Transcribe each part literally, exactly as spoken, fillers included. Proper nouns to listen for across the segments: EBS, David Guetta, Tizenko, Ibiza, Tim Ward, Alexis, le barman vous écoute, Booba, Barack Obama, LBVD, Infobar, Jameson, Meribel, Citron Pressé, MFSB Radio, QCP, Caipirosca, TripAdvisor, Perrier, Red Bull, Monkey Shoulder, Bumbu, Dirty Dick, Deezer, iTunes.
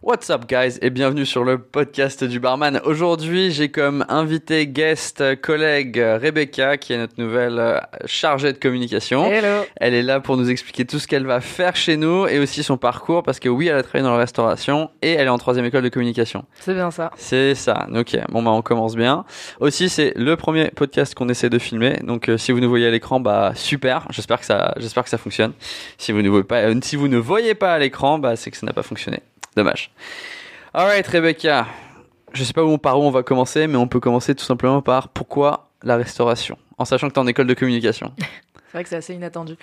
What's up guys et bienvenue sur le podcast du barman. Aujourd'hui j'ai comme invité, guest, collègue Rebecca qui est notre nouvelle chargée de communication. Hello. Elle est là pour nous expliquer tout ce qu'elle va faire chez nous et aussi son parcours parce que oui elle a travaillé dans la restauration et elle est en troisième école de communication. C'est bien ça. C'est ça, ok, bon bah on commence bien. Aussi c'est le premier podcast qu'on essaie de filmer donc euh, si vous nous voyez à l'écran bah super, j'espère que ça, j'espère que ça fonctionne. Si vous ne voyez pas, euh, si vous ne voyez pas à l'écran bah c'est que ça n'a pas fonctionné. Dommage. Alright Rebecca, je sais pas où on, par où on va commencer, mais on peut commencer tout simplement par pourquoi la restauration, en sachant que t'es en école de communication. C'est vrai que c'est assez inattendu.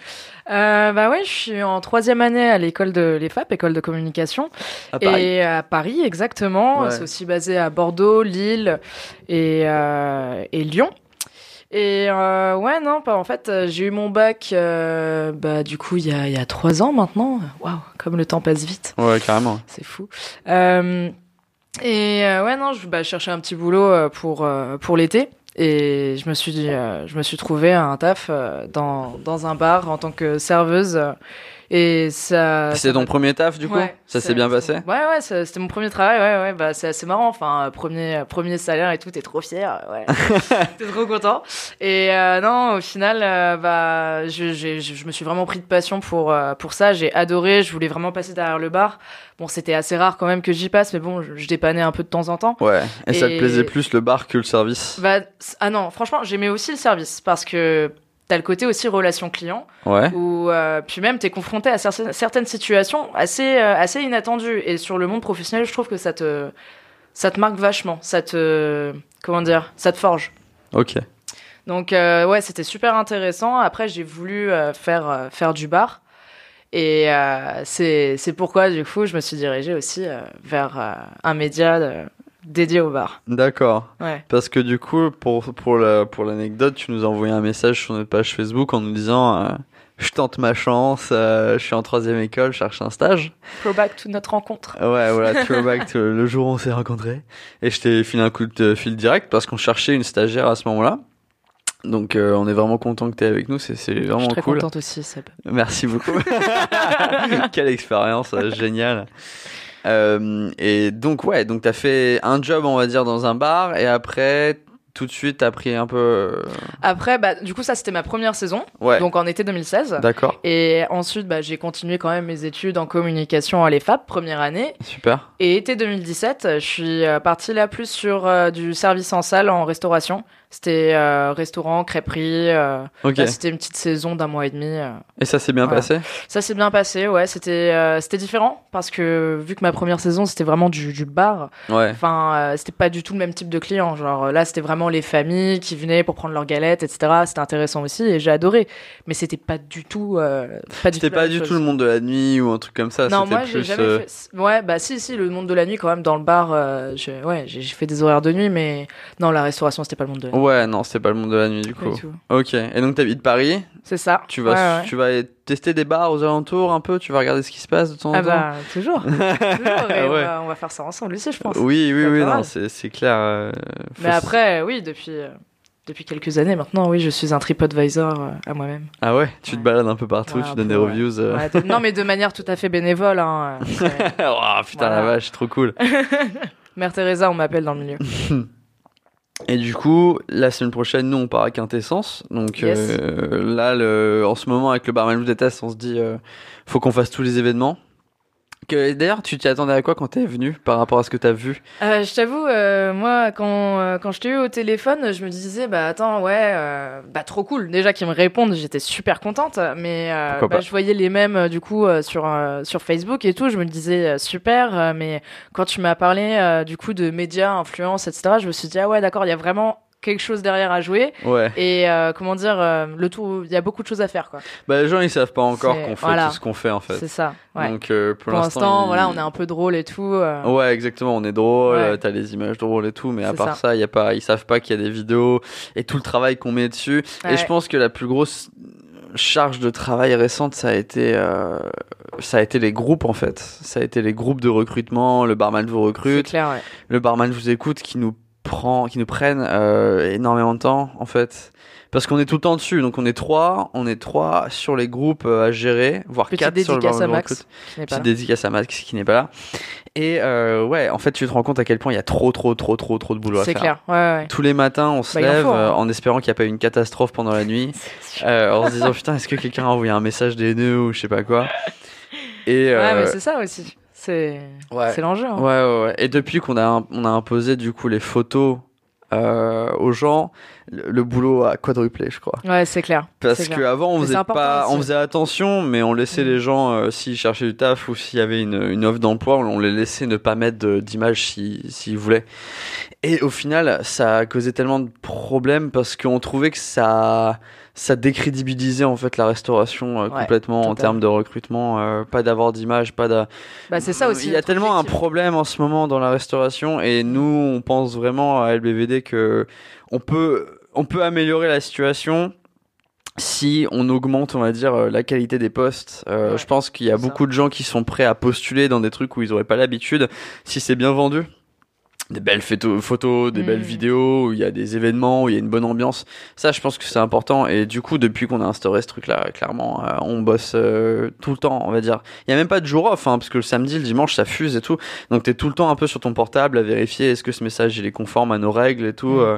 Euh, bah ouais, je suis en troisième année à l'école de l'E F A P, école de communication, à Paris. Et à Paris exactement. Ouais. C'est aussi basé à Bordeaux, Lille et, euh, et Lyon. Et euh, ouais non, bah, en fait j'ai eu mon bac euh, bah du coup il y a il y a trois ans maintenant. Waouh, comme le temps passe vite. Ouais carrément. C'est fou. Euh, et euh, ouais non, je bah cherchais un petit boulot pour pour l'été et je me suis dit, euh, je me suis trouvé un taf dans dans un bar en tant que serveuse. Et ça. C'est ton premier taf du coup ? Ouais, ça s'est bien passé ? Ouais ouais, c'était mon premier travail. Ouais ouais, bah c'est assez marrant. Enfin premier premier salaire et tout, t'es trop fier. Ouais. T'es trop content. Et euh, non, au final, euh, bah je, je je me suis vraiment pris de passion pour euh, pour ça. J'ai adoré. Je voulais vraiment passer derrière le bar. Bon, c'était assez rare quand même que j'y passe, mais bon, je, je dépannais un peu de temps en temps. Ouais. Et, et ça te plaisait plus le bar que le service ? Bah ah non, franchement, j'aimais aussi le service parce que. T'as le côté aussi relation client, ouais. Où euh, puis même t'es confronté à cer- certaines situations assez euh, assez inattendues et sur le monde professionnel, je trouve que ça te ça te marque vachement, ça te comment dire, ça te forge. Ok. Donc euh, ouais, c'était super intéressant. Après, j'ai voulu euh, faire euh, faire du bar et euh, c'est c'est pourquoi du coup je me suis dirigée aussi euh, vers euh, un média. De, dédié au bar. D'accord. Ouais. Parce que du coup, pour pour la pour l'anecdote, tu nous as envoyé un message sur notre page Facebook en nous disant euh, je tente ma chance, euh, je suis en troisième école, je cherche un stage. Throwback to notre rencontre. Ouais, voilà, throwback to le jour où on s'est rencontrés. Et je t'ai filé un coup de fil direct parce qu'on cherchait une stagiaire à ce moment-là. Donc euh, on est vraiment content que t'es avec nous, c'est, c'est vraiment cool. Je suis très cool. Contente aussi, Seb. Merci beaucoup. Quelle expérience euh, géniale. Euh, et donc ouais, donc t'as fait un job on va dire dans un bar et après tout de suite t'as pris un peu. Après bah du coup ça c'était ma première saison, ouais. Donc en été deux mille seize. D'accord. Et ensuite bah j'ai continué quand même mes études en communication à l'E F A P première année. Super. Et été deux mille dix-sept, je suis partie là plus sur euh, du service en salle en restauration. C'était euh, restaurant, crêperie. Euh, okay. Là, c'était une petite saison d'un mois et demi. Euh, et ça s'est bien voilà. passé ? Ça s'est bien passé, ouais. C'était euh, c'était différent parce que vu que ma première saison c'était vraiment du du bar. Ouais. Enfin, euh, c'était pas du tout le même type de client. Genre là, c'était vraiment les familles qui venaient pour prendre leurs galettes, et cetera. C'était intéressant aussi et j'ai adoré. Mais c'était pas du tout. Euh, pas c'était du tout pas du tout le monde de la nuit ou un truc comme ça. Non, c'était moi plus, j'ai jamais euh... fait. Ouais, bah si si le monde de la nuit quand même dans le bar. Euh, je... Ouais, j'ai fait des horaires de nuit, mais non la restauration c'était pas le monde de la nuit. Ouais, non, c'était pas le monde de la nuit du coup. Ok, et donc t'habites Paris ? C'est ça. Tu vas, ouais, ouais. Tu vas tester des bars aux alentours un peu, tu vas regarder ce qui se passe de temps en temps. Ah bah, toujours. toujours et ouais. bah, on va faire ça ensemble aussi, je pense. Oui, oui, oui, non, c'est, c'est clair. Euh, Mais après, oui, depuis, euh, depuis quelques années maintenant, oui, je suis un TripAdvisor euh, à moi-même. Ah ouais ? Tu ouais. te balades un peu partout, ouais, tu donnes peu, des reviews. Euh... Ouais, de... Non, mais de manière tout à fait bénévole. Hein, oh, putain, voilà. La vache, trop cool. Mère Teresa, on m'appelle dans le milieu. Et du coup, la semaine prochaine, nous, on part à Quintessence. Donc yes. euh, là, le, en ce moment, avec le Barman vous déteste, on se dit, euh, faut qu'on fasse tous les événements. Que, d'ailleurs, tu t'y attendais à quoi quand t'es venu par rapport à ce que t'as vu ? euh, Je t'avoue, euh, moi, quand, euh, quand je t'ai eu au téléphone, je me disais, bah attends, ouais, euh, bah trop cool. Déjà qu'ils me répondent, j'étais super contente. Mais euh, bah, je voyais les mêmes, du coup, euh, sur, euh, sur Facebook et tout. Je me disais, euh, super. Euh, mais quand tu m'as parlé, euh, du coup, de médias, influence, et cetera, je me suis dit, ah ouais, d'accord, il y a vraiment... quelque chose derrière à jouer, ouais. Et euh, comment dire, euh, le tout, il y a beaucoup de choses à faire quoi. Bah les gens ils savent pas encore c'est... qu'on fait voilà. tout ce qu'on fait en fait. C'est ça. Ouais. Donc euh, pour, pour l'instant, l'instant il... voilà, on est un peu drôle et tout. Euh... Ouais exactement, on est drôle, ouais. T'as les images drôles et tout, mais c'est à part ça, ça y a pas, ils savent pas qu'il y a des vidéos et tout le travail qu'on met dessus. Ouais. Et je pense que la plus grosse charge de travail récente, ça a été, euh, ça a été les groupes en fait. Ça a été les groupes de recrutement, le barman vous recrute, c'est clair, ouais. Le barman vous écoute qui nous prend, qui nous prennent euh, énormément de temps en fait. Parce qu'on est tout le temps dessus, donc on est trois, on est trois sur les groupes à gérer, voire Petite quatre sur le barman vous recrute. Petite dédicace à Max qui n'est pas là. Et euh, ouais, en fait, tu te rends compte à quel point il y a trop, trop, trop, trop, trop de boulot c'est à faire. C'est clair. Ouais, ouais. Tous les matins, on se bah, lève en, faut, hein. en espérant qu'il n'y a pas eu une catastrophe pendant la nuit, euh, en se disant putain, est-ce que quelqu'un a envoyé un message haineux ou je sais pas quoi. Et ouais, euh... mais c'est ça aussi, c'est, ouais. c'est l'enjeu. Hein. Ouais, ouais, ouais. Et depuis qu'on a on a imposé du coup les photos. Euh, aux gens, le, le boulot a quadruplé, je crois. Ouais, c'est clair. Parce qu'avant, on faisait pas, on faisait attention, mais on laissait mmh. les gens, euh, s'ils cherchaient du taf ou s'il y avait une, une offre d'emploi, on les laissait ne pas mettre de, d'image si, s'ils voulaient. Et au final, ça a causé tellement de problèmes parce qu'on trouvait que ça, ça décrédibilisait en fait la restauration euh, complètement ouais, en termes de recrutement. Euh, pas d'avoir d'image, pas de. Bah, c'est ça aussi. Il y a tellement un problème en ce moment dans la restauration et nous, on pense vraiment à L B V D. Que on peut on peut améliorer la situation si on augmente, on va dire, la qualité des postes. Euh, ouais, je pense qu'il y a beaucoup ça. de gens qui sont prêts à postuler dans des trucs où ils n'auraient pas l'habitude si c'est bien vendu. Des belles photo- photos, des mmh. belles vidéos, où il y a des événements, où il y a une bonne ambiance. Ça, je pense que c'est important. Et du coup, depuis qu'on a instauré ce truc-là, clairement, euh, on bosse euh, tout le temps, on va dire. Il n'y a même pas de jour off, hein, parce que le samedi, le dimanche, ça fuse et tout. Donc, t'es tout le temps un peu sur ton portable à vérifier est-ce que ce message, il est conforme à nos règles et tout. Mmh. Euh,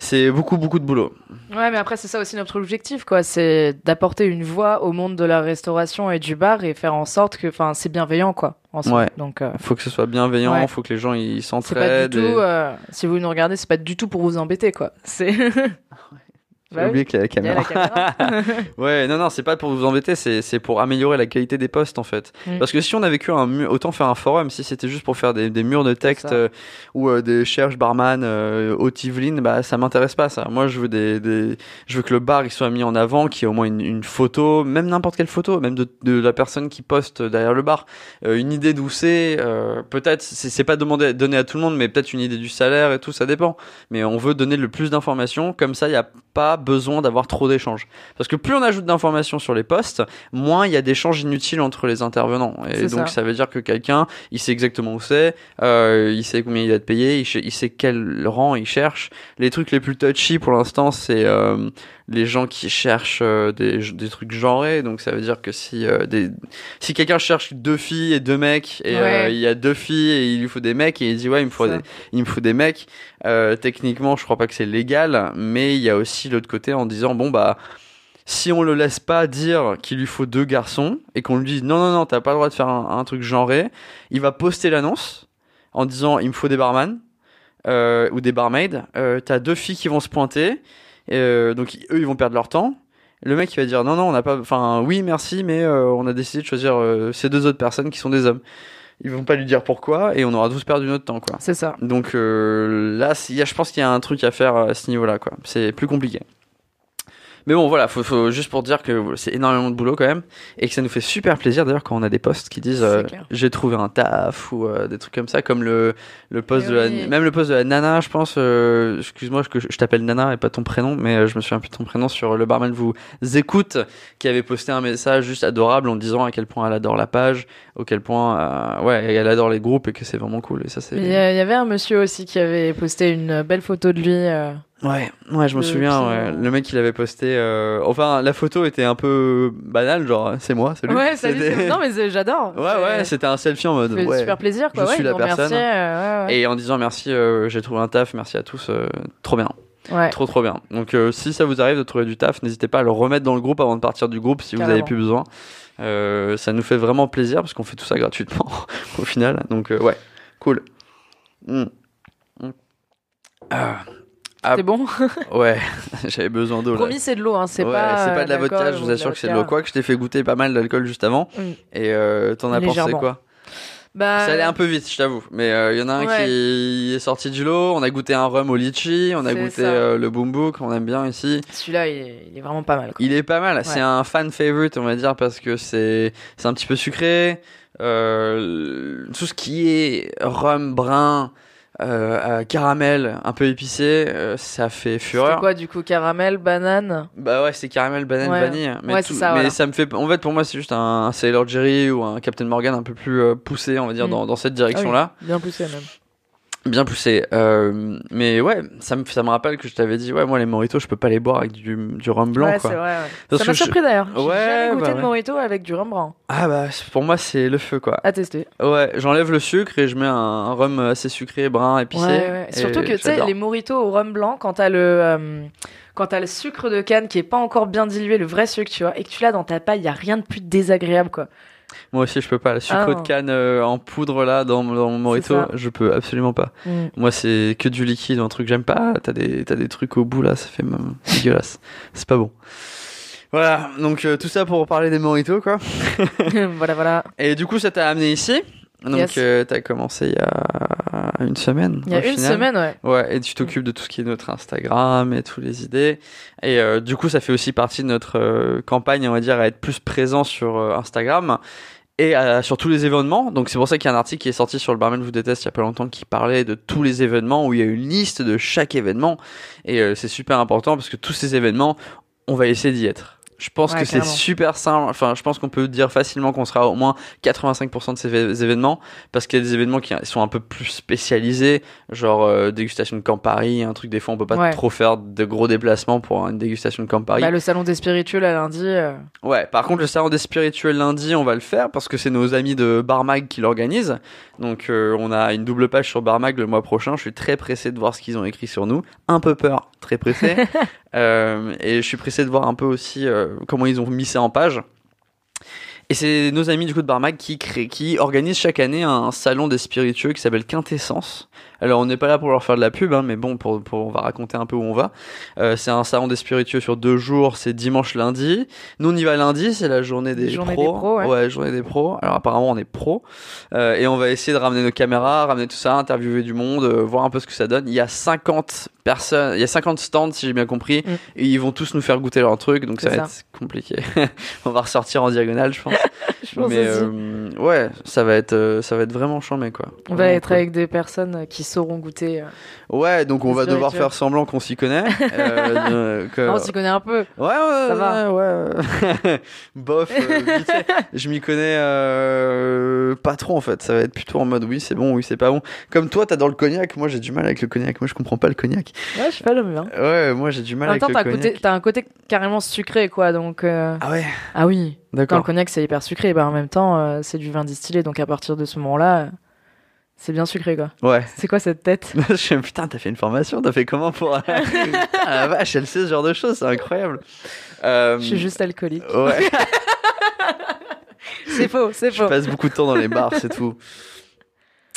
c'est beaucoup, beaucoup de boulot. Ouais, mais après, c'est ça aussi notre objectif, quoi. C'est d'apporter une voix au monde de la restauration et du bar et faire en sorte que, enfin, c'est bienveillant, quoi. Ouais. Donc, euh... faut que ce soit bienveillant, ouais. faut que les gens ils s'entraident. C'est pas du tout, et... euh, si vous nous regardez, c'est pas du tout pour vous embêter, quoi. C'est. J'ai bah, oublié oui. qu'il y a la caméra. Y a la caméra. ouais, non, non, c'est pas pour vous embêter, c'est, c'est pour améliorer la qualité des postes en fait. Mm. Parce que si on avait que un mur, autant faire un forum, si c'était juste pour faire des, des murs de texte euh, ou euh, des cherches barman, euh, haute Yveline, bah ça m'intéresse pas ça. Moi je veux des, des, je veux que le bar il soit mis en avant, qu'il y ait au moins une, une photo, même n'importe quelle photo, même de, de la personne qui poste derrière le bar, euh, une idée d'où c'est, euh, peut-être, c'est, c'est pas demandé, donné à tout le monde, mais peut-être une idée du salaire et tout, ça dépend. Mais on veut donner le plus d'informations, comme ça il y a pas besoin d'avoir trop d'échanges. Parce que plus on ajoute d'informations sur les postes, moins il y a d'échanges inutiles entre les intervenants. Et c'est donc ça. ça veut dire que quelqu'un, il sait exactement où c'est, euh, il sait combien il va te payer, il sait, il sait quel rang il cherche. Les trucs les plus touchy pour l'instant, c'est euh, les gens qui cherchent euh, des, des trucs genrés. Donc ça veut dire que si, euh, des, si quelqu'un cherche deux filles et deux mecs, et ouais. euh, il y a deux filles et il lui faut des mecs, et il dit ouais, il me faut, des, il me faut des mecs, euh, techniquement, je crois pas que c'est légal, mais il y a aussi l'autre côté en disant bon bah si on le laisse pas dire qu'il lui faut deux garçons et qu'on lui dise non non non t'as pas le droit de faire un, un truc genré, il va poster l'annonce en disant il me faut des barman euh, ou des barmaids, euh, t'as deux filles qui vont se pointer euh, donc eux ils vont perdre leur temps. Le mec il va dire non non on n'a pas, enfin oui merci mais euh, on a décidé de choisir euh, ces deux autres personnes qui sont des hommes. Ils vont pas lui dire pourquoi et on aura tous perdu notre temps quoi. C'est ça. Donc euh, là, y a, je pense qu'il y a un truc à faire à ce niveau-là quoi. C'est plus compliqué. Mais bon voilà, faut, faut juste pour dire que c'est énormément de boulot quand même et que ça nous fait super plaisir d'ailleurs quand on a des posts qui disent euh, j'ai trouvé un taf ou euh, des trucs comme ça comme le le poste de oui. la, même le poste de la nana je pense euh, excuse-moi que je, je t'appelle nana et pas ton prénom mais euh, je me souviens plus de ton prénom sur Le Barman Vous Écoute qui avait posté un message juste adorable en disant à quel point elle adore la page, au quel point euh, ouais, elle adore les groupes et que c'est vraiment cool et ça c'est il y, euh, y avait un monsieur aussi qui avait posté une belle photo de lui euh... Ouais, ouais, je me souviens, ouais. Le mec il avait posté, euh... enfin la photo était un peu banale, genre c'est moi, salut. Ouais, salut, c'est... non mais c'est... j'adore. Ouais, c'est... ouais, c'était un selfie en mode, ça fait ouais, super plaisir, quoi. Je ouais, suis la personne. Merci, euh, ouais, ouais. Et en disant merci, euh, j'ai trouvé un taf, merci à tous, euh, trop bien. Ouais. Trop trop bien. Donc euh, si ça vous arrive de trouver du taf, n'hésitez pas à le remettre dans le groupe avant de partir du groupe si Carrément. vous avez plus besoin. Euh, ça nous fait vraiment plaisir parce qu'on fait tout ça gratuitement au final, donc euh, ouais, cool. Mm. Mm. Ah. C'était bon. Ouais, j'avais besoin d'eau. Promis, là. c'est de l'eau, hein. C'est ouais, pas. C'est pas de la vodka. Je vous assure que c'est de l'eau. Quoi que je t'ai fait goûter pas mal d'alcool juste avant. Mm. Et euh, t'en as Légèrement. pensé quoi? Bah... Ça allait un peu vite, je t'avoue. Mais il euh, y en a un ouais. qui est sorti du lot. On a goûté un rhum au litchi. On a c'est goûté euh, le Bumbu qu'on aime bien ici. Celui-là, il est, il est vraiment pas mal. Quoi. Il est pas mal. Ouais. C'est un fan favorite, on va dire, parce que c'est c'est un petit peu sucré. Euh, tout ce qui est rhum brun. Euh, euh, caramel un peu épicé, euh, ça fait fureur. C'est quoi du coup, caramel, banane? Bah ouais, c'est caramel, banane, ouais. vanille. Mais, ouais, tout, ça, mais voilà. ça me fait. En fait, pour moi, c'est juste un, un Sailor Jerry ou un Captain Morgan un peu plus euh, poussé, on va dire, mmh. dans, dans cette direction-là. Ah oui, bien poussé même. Bien poussé. Euh, mais ouais, ça me, ça me rappelle que je t'avais dit, ouais, moi les mojitos, je peux pas les boire avec du, du rhum blanc. Ouais, quoi. C'est vrai. Ouais. Ça m'a surpris je... d'ailleurs. J'ai ouais, jamais goûté bah, de mojito avec du rhum blanc. Ah bah, pour moi, c'est le feu, quoi. À tester. Ouais, j'enlève le sucre et je mets un, un rhum assez sucré, brun, épicé. Ouais, ouais. Surtout que, tu sais, les mojitos au rhum blanc, quand t'as le, euh, quand t'as le sucre de canne qui est pas encore bien dilué, le vrai sucre, tu vois, et que tu l'as dans ta paille, y a rien de plus désagréable, quoi. Moi aussi je peux pas, le sucre ah, de canne euh, en poudre là dans, dans mon mojito, je peux absolument pas. Mmh. Moi c'est que du liquide, un truc que j'aime pas, t'as des, t'as des trucs au bout là, ça fait même dégueulasse, c'est pas bon. Voilà, donc euh, tout ça pour parler des mojitos quoi. Voilà voilà. Et du coup ça t'a amené ici, donc yes. euh, t'as commencé il y a une semaine. Il y a une final. semaine ouais. Ouais, et tu t'occupes de tout ce qui est notre Instagram et toutes les idées. Et euh, du coup ça fait aussi partie de notre euh, campagne on va dire à être plus présent sur euh, Instagram. Et euh, sur tous les événements, donc c'est pour ça qu'il y a un article qui est sorti sur le Barman vous déteste il y a pas longtemps qui parlait de tous les événements où il y a une liste de chaque événement et euh, c'est super important parce que tous ces événements, on va essayer d'y être. Je pense ouais, que clairement. C'est super simple, enfin je pense qu'on peut dire facilement qu'on sera au moins quatre-vingt-cinq pour cent de ces v- événements parce qu'il y a des événements qui sont un peu plus spécialisés, genre euh, dégustation de Campari, un truc des fois on peut pas ouais. trop faire de gros déplacements pour une dégustation de Campari. Bah, le salon des spiritueux à lundi. Euh... Ouais, par contre le salon des spiritueux lundi, on va le faire parce que c'est nos amis de Barmag qui l'organisent. Donc euh, on a une double page sur Barmag le mois prochain, je suis très pressé de voir ce qu'ils ont écrit sur nous, un peu peur, très pressé. Euh, et je suis pressé de voir un peu aussi euh, comment ils ont mis ça en page. Et c'est nos amis du coup de Barmag qui, créent, qui organisent chaque année un salon des spiritueux qui s'appelle Quintessence. Alors on n'est pas là pour leur faire de la pub, hein, mais bon, pour, pour, on va raconter un peu où on va. Euh, c'est un salon des spiritueux sur deux jours, c'est dimanche, lundi. Nous on y va lundi, c'est la journée des journée pros. Des pros ouais. ouais, journée des pros. Alors apparemment on est pros. Euh, et on va essayer de ramener nos caméras, ramener tout ça, interviewer du monde, euh, voir un peu ce que ça donne. Il y a cinquante personnes, il y a cinquante stands si j'ai bien compris, mm. et ils vont tous nous faire goûter leur truc, donc ça, ça va être compliqué. On va ressortir en diagonale, je pense. Je pense mais euh, ouais ça va être euh, ça va être vraiment chambé quoi. On va être cool. Avec des personnes qui sauront goûter euh, ouais donc on va devoir faire semblant qu'on s'y connaît euh, que... non, on s'y connaît un peu ouais ouais ça va. Ouais bof euh, vite fait. Je m'y connais euh, pas trop en fait, ça va être plutôt en mode oui c'est bon oui c'est pas bon comme toi t'as dans le cognac, moi j'ai du mal avec le cognac, moi je comprends pas le cognac ouais je suis pas le mien ouais moi j'ai du mal en avec temps, le t'as cognac côté, t'as un côté carrément sucré quoi donc euh... ah ouais ah oui. D'accord. Dans le cognac, c'est hyper sucré. Bah, en même temps, euh, c'est du vin distillé. Donc, à partir de ce moment-là, euh, c'est bien sucré, quoi. Ouais. C'est quoi cette tête ? Je suis putain, t'as fait une formation, t'as fait comment pour... Ah, la vache, elle sait ce genre de choses, c'est incroyable. Euh... Je suis juste alcoolique. Ouais. C'est faux, c'est faux. Je passe beaucoup de temps dans les bars, c'est tout.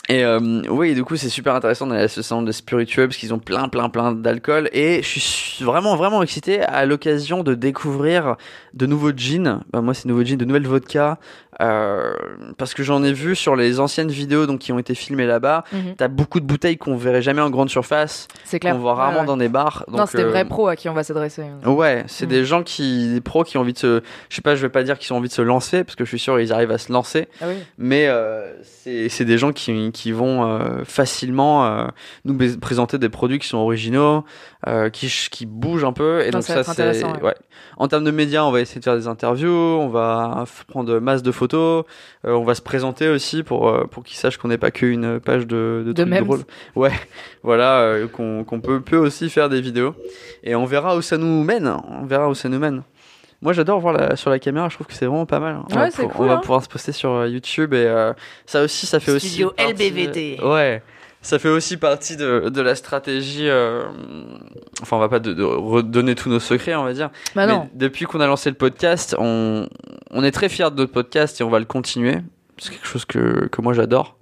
Et euh, oui, du coup, c'est super intéressant d'aller à ce salon de spiritueux parce qu'ils ont plein, plein, plein d'alcool. Et je suis vraiment, vraiment excité à l'occasion de découvrir de nouveaux gins. Ben, moi, c'est nouveaux gins, de nouvelles vodkas. Euh, parce que j'en ai vu sur les anciennes vidéos donc, qui ont été filmées là-bas. Mm-hmm. T'as beaucoup de bouteilles qu'on verrait jamais en grande surface. C'est clair. Qu'on voit rarement ouais, ouais. dans des bars. Donc, non, c'est euh, des vrais pros à qui on va s'adresser. Ouais, c'est mm. des gens qui, des pros qui ont envie de se, je sais pas, je vais pas dire qu'ils ont envie de se lancer parce que je suis sûr qu'ils arrivent à se lancer. Ah oui. Mais euh, c'est, c'est des gens qui, qui vont euh, facilement euh, nous présenter des produits qui sont originaux, euh, qui, qui bougent un peu. Et non, donc ça, ça c'est, ouais. ouais. En termes de médias, on va essayer de faire des interviews, on va prendre masse de photos. Euh, on va se présenter aussi pour, euh, pour qu'ils sachent qu'on n'est pas qu'une page de, de, de trucs drôles. Ouais, voilà, euh, qu'on, qu'on peut, peut aussi faire des vidéos. Et on verra où ça nous mène. On verra où ça nous mène. Moi, j'adore voir la, sur la caméra. Je trouve que c'est vraiment pas mal. On, ouais, va, c'est pour, cool, on hein. va pouvoir se poster sur YouTube. Et euh, ça aussi, ça fait Studio aussi. Studio L B V T. De, ouais. Ça fait aussi partie de, de la stratégie. Euh, enfin, on va pas de, de redonner tous nos secrets, on va dire. Bah non. Mais depuis qu'on a lancé le podcast, on, on est très fiers de notre podcast et on va le continuer. C'est quelque chose que, que moi j'adore.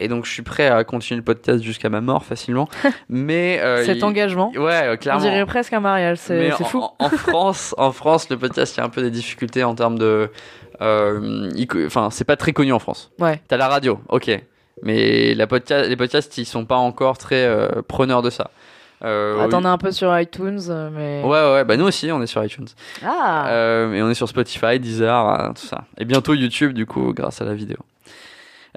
Et donc, je suis prêt à continuer le podcast jusqu'à ma mort facilement. Mais, euh, cet il... engagement. Ouais, euh, clairement. On dirait presque un mariage, c'est, c'est en, fou. En, en, France, en France, le podcast, il y a un peu des difficultés en termes de. Euh, il, enfin, c'est pas très connu en France. Ouais. T'as la radio, ok. Mais la podcast, les podcasts, ils sont pas encore très euh, preneurs de ça. Euh, ah, t'en as un peu sur iTunes, mais... Ouais, ouais, bah nous aussi, on est sur iTunes. Ah euh, et on est sur Spotify, Deezer, tout ça. Et bientôt YouTube, du coup, grâce à la vidéo.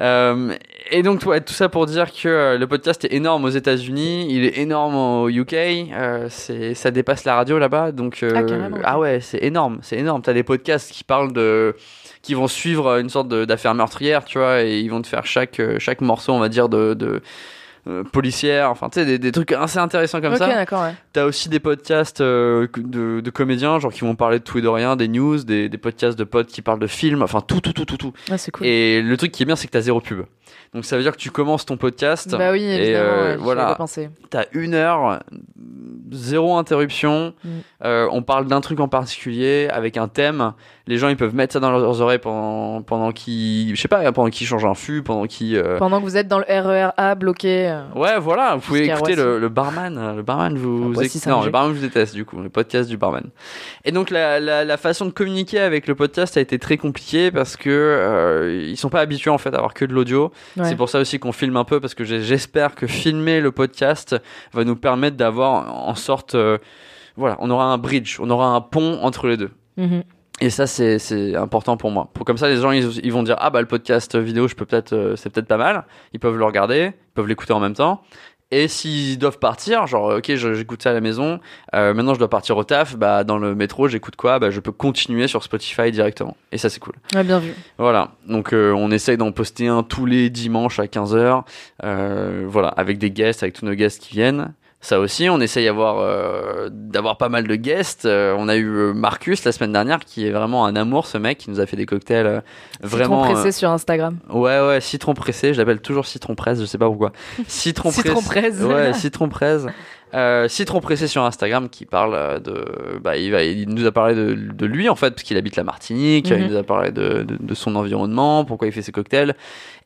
Euh, et donc, ouais, tout ça pour dire que le podcast est énorme aux États-Unis, il est énorme au U K, euh, c'est, ça dépasse la radio là-bas, donc... Euh, ah, carrément. Ah ouais, c'est énorme, c'est énorme. T'as des podcasts qui parlent de... qui vont suivre une sorte de, d'affaire meurtrière, tu vois, et ils vont te faire chaque, chaque morceau, on va dire, de, de, euh, policières, enfin tu sais des, des trucs assez intéressants comme okay, ça. Ok, d'accord, ouais. T'as aussi des podcasts euh, de, de comédiens, genre qui vont parler de tout et de rien, des news, des, des podcasts de potes qui parlent de films, enfin tout, tout, tout, tout, tout. Ah, c'est cool. Et le truc qui est bien, c'est que t'as zéro pub. Donc ça veut dire que tu commences ton podcast. Bah oui, évidemment, et euh, voilà, t'as une heure, zéro interruption. Mm. Euh, on parle d'un truc en particulier avec un thème. Les gens ils peuvent mettre ça dans leurs oreilles pendant pendant qu'ils, je sais pas, pendant qu'ils changent un fût, pendant qu'ils. Euh... Pendant que vous êtes dans le R E R A bloqué. Euh... Ouais, voilà, vous pouvez écouter le, le barman, le barman vous, vous écoute. Non, le barman vous déteste du coup, le podcast du barman. Et donc la, la la façon de communiquer avec le podcast a été très compliquée parce que euh, ils sont pas habitués en fait à avoir que de l'audio. Ouais. C'est pour ça aussi qu'on filme un peu parce que j'espère que filmer le podcast va nous permettre d'avoir en sorte, euh, voilà, on aura un bridge, on aura un pont entre les deux. Mm-hmm. Et ça c'est c'est important pour moi. Pour comme ça les gens ils, ils vont dire ah bah le podcast vidéo je peux peut-être euh, c'est peut-être pas mal. Ils peuvent le regarder, ils peuvent l'écouter en même temps. Et s'ils doivent partir, genre ok j'écoute ça à la maison, euh, maintenant je dois partir au taf, bah dans le métro j'écoute quoi, bah je peux continuer sur Spotify directement. Et ça c'est cool. Ouais, bien vu. Voilà, donc euh, on essaye d'en poster un tous les dimanches à quinze heures, euh, voilà, avec des guests, avec tous nos guests qui viennent. Ça aussi, on essaye d'avoir, euh, d'avoir pas mal de guests. Euh, on a eu Marcus la semaine dernière, qui est vraiment un amour, ce mec, qui nous a fait des cocktails euh, vraiment... Citron Pressé euh... sur Instagram. Ouais, ouais, Citron Pressé. Je l'appelle toujours Citron Presse, je sais pas pourquoi. Citron Pressé. Citron Presse. Ouais, Citron Presse. Euh, Citron Pressé sur Instagram qui parle de... Bah, il, va, il nous a parlé de, de lui, en fait, parce qu'il habite la Martinique. Mm-hmm. Il nous a parlé de, de, de son environnement, pourquoi il fait ses cocktails.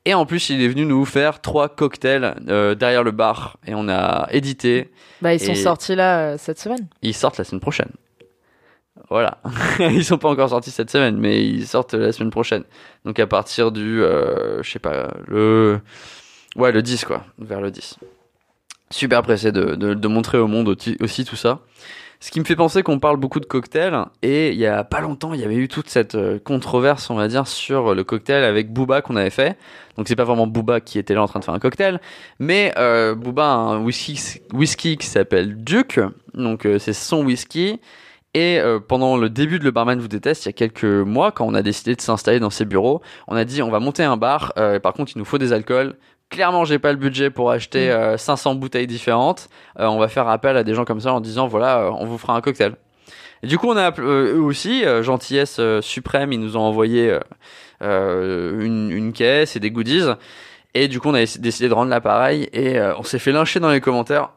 Et en plus, il est venu nous faire trois cocktails euh, derrière le bar. Et on a édité. Bah, ils sont sortis là euh, cette semaine. Ils sortent la semaine prochaine. Voilà. Ils sont pas encore sortis cette semaine, mais ils sortent la semaine prochaine. Donc à partir du, euh, je sais pas, le, ouais, le dix quoi, vers le dix. Super pressé de, de, de montrer au monde aussi tout ça. Ce qui me fait penser qu'on parle beaucoup de cocktails, et il y a pas longtemps, il y avait eu toute cette controverse, on va dire, sur le cocktail avec Booba qu'on avait fait. Donc c'est pas vraiment Booba qui était là en train de faire un cocktail, mais euh, Booba a un whisky, whisky qui s'appelle Duke, donc euh, c'est son whisky. Et euh, pendant le début de Le Barman Vous Déteste, il y a quelques mois, quand on a décidé de s'installer dans ses bureaux, on a dit on va monter un bar, euh, et par contre il nous faut des alcools. Clairement, j'ai pas le budget pour acheter euh, cinq cents bouteilles différentes. Euh, on va faire appel à des gens comme ça en disant voilà, euh, on vous fera un cocktail. Et du coup, on a euh, eux aussi, euh, Gentillesse euh, Suprême, ils nous ont envoyé euh, euh, une, une caisse et des goodies. Et du coup, on a décidé de rendre l'appareil et euh, on s'est fait lyncher dans les commentaires.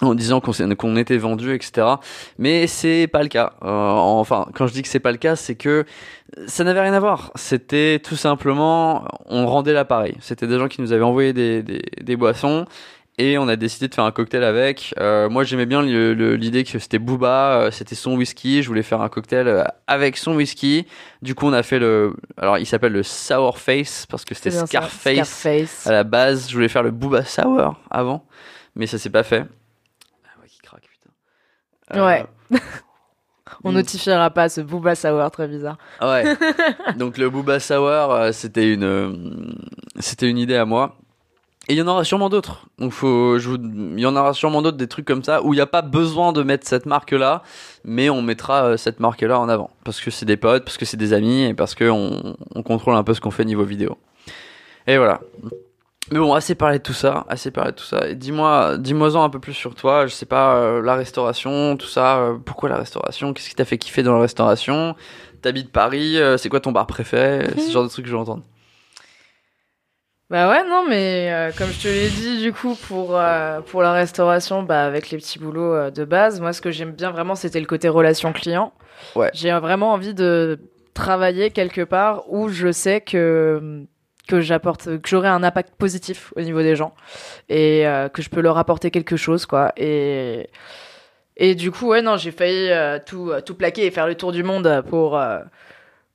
En disant qu'on, qu'on était vendu, et cetera. Mais c'est pas le cas. Euh, enfin, quand je dis que c'est pas le cas, c'est que ça n'avait rien à voir. C'était tout simplement, on rendait l'appareil. C'était des gens qui nous avaient envoyé des, des, des boissons et on a décidé de faire un cocktail avec. Euh, moi, j'aimais bien le, le, l'idée que c'était Booba, c'était son whisky. Je voulais faire un cocktail avec son whisky. Du coup, on a fait le... Alors, il s'appelle le Sour Face parce que c'était Scarface, Scarface à la base. Je voulais faire le Booba Sour avant, mais ça s'est pas fait. Ouais. Euh... On notifiera pas ce Booba Sour très bizarre. Ouais. Donc le Booba Sour, euh, c'était une, euh, c'était une idée à moi. Et il y en aura sûrement d'autres. Donc faut, je vous, il y en aura sûrement d'autres des trucs comme ça où il y a pas besoin de mettre cette marque là, mais on mettra euh, cette marque là en avant parce que c'est des potes, parce que c'est des amis et parce que on, on contrôle un peu ce qu'on fait niveau vidéo. Et voilà. Mais bon, assez parlé de tout ça, assez parlé de tout ça. Et dis-moi, dis-moi-en un peu plus sur toi. Je sais pas, euh, la restauration, tout ça. Euh, pourquoi la restauration ? Qu'est-ce qui t'a fait kiffer dans la restauration ? T'habites Paris, euh, c'est quoi ton bar préféré ? C'est ce genre de truc que je veux entendre. Bah ouais, non, mais euh, comme je te l'ai dit, du coup, pour euh, pour la restauration, bah avec les petits boulots euh, de base, moi, ce que j'aime bien vraiment, c'était le côté relation client. Ouais. J'ai vraiment envie de travailler quelque part où je sais que que j'apporte, que j'aurai un impact positif au niveau des gens et euh, que je peux leur apporter quelque chose, quoi. Et et du coup, ouais, non, j'ai failli euh, tout euh, tout plaquer et faire le tour du monde pour euh,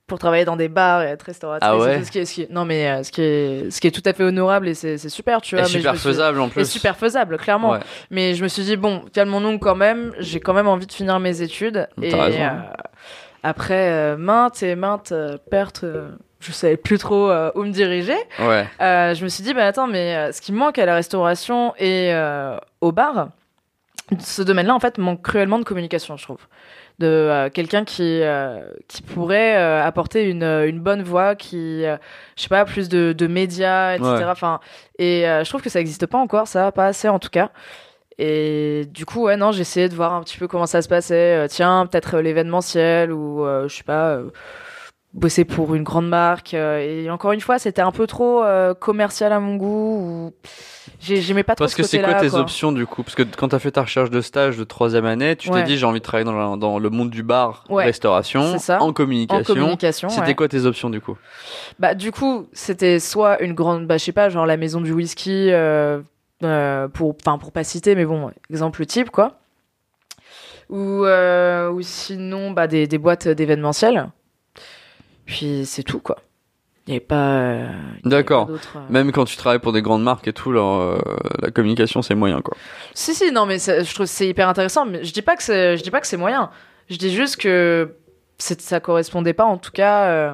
pour travailler dans des bars et être restauratrice. Ah ouais. Ce qui est, ce qui est, non mais euh, ce qui est ce qui est tout à fait honorable et c'est c'est super, tu vois. Et mais super faisable suis, en plus. Et super faisable, clairement. Ouais. Mais je me suis dit bon, calmons-nous quand même. J'ai quand même envie de finir mes études. T'as et raison. Euh, après euh, maintes et maintes euh, pertes. Euh, Je savais plus trop euh, où me diriger. Ouais. Euh, je me suis dit, bah attends, mais euh, ce qui me manque à la restauration et euh, au bar, ce domaine-là, en fait, manque cruellement de communication, je trouve. de euh, quelqu'un qui euh, qui pourrait euh, apporter une une bonne voix, qui euh, je sais pas, plus de de médias, etc. ouais. Enfin, et euh, je trouve que ça existe pas encore, ça, pas assez en tout cas. Et du coup, ouais, non, j'ai essayé de voir un petit peu comment ça se passait. Euh, tiens, peut-être euh, l'événementiel, ou euh, je sais pas, euh, bosser pour une grande marque. Euh, et encore une fois, c'était un peu trop euh, commercial à mon goût. Ou... J'ai, j'aimais pas trop. Parce ce que c'est quoi tes quoi. options du coup ? Parce que quand t'as fait ta recherche de stage de troisième année, tu ouais. t'es dit j'ai envie de travailler dans, la, dans le monde du bar, ouais. restauration, en communication. En communication. C'était ouais. quoi tes options du coup ? Bah du coup, c'était soit une grande, bah je sais pas, genre la maison du whisky. Euh... Euh, pour, enfin pour pas citer, mais bon, exemple type quoi, ou euh, ou sinon bah des des boîtes d'événementiel, puis c'est tout quoi. Il n'y avait pas euh, d'accord avait pas euh... même quand tu travailles pour des grandes marques et tout, leur, euh, la communication c'est moyen quoi. Si si non mais ça, je trouve que c'est hyper intéressant, mais je dis pas que c'est, je dis pas que c'est moyen, je dis juste que c'est, ça correspondait pas en tout cas euh,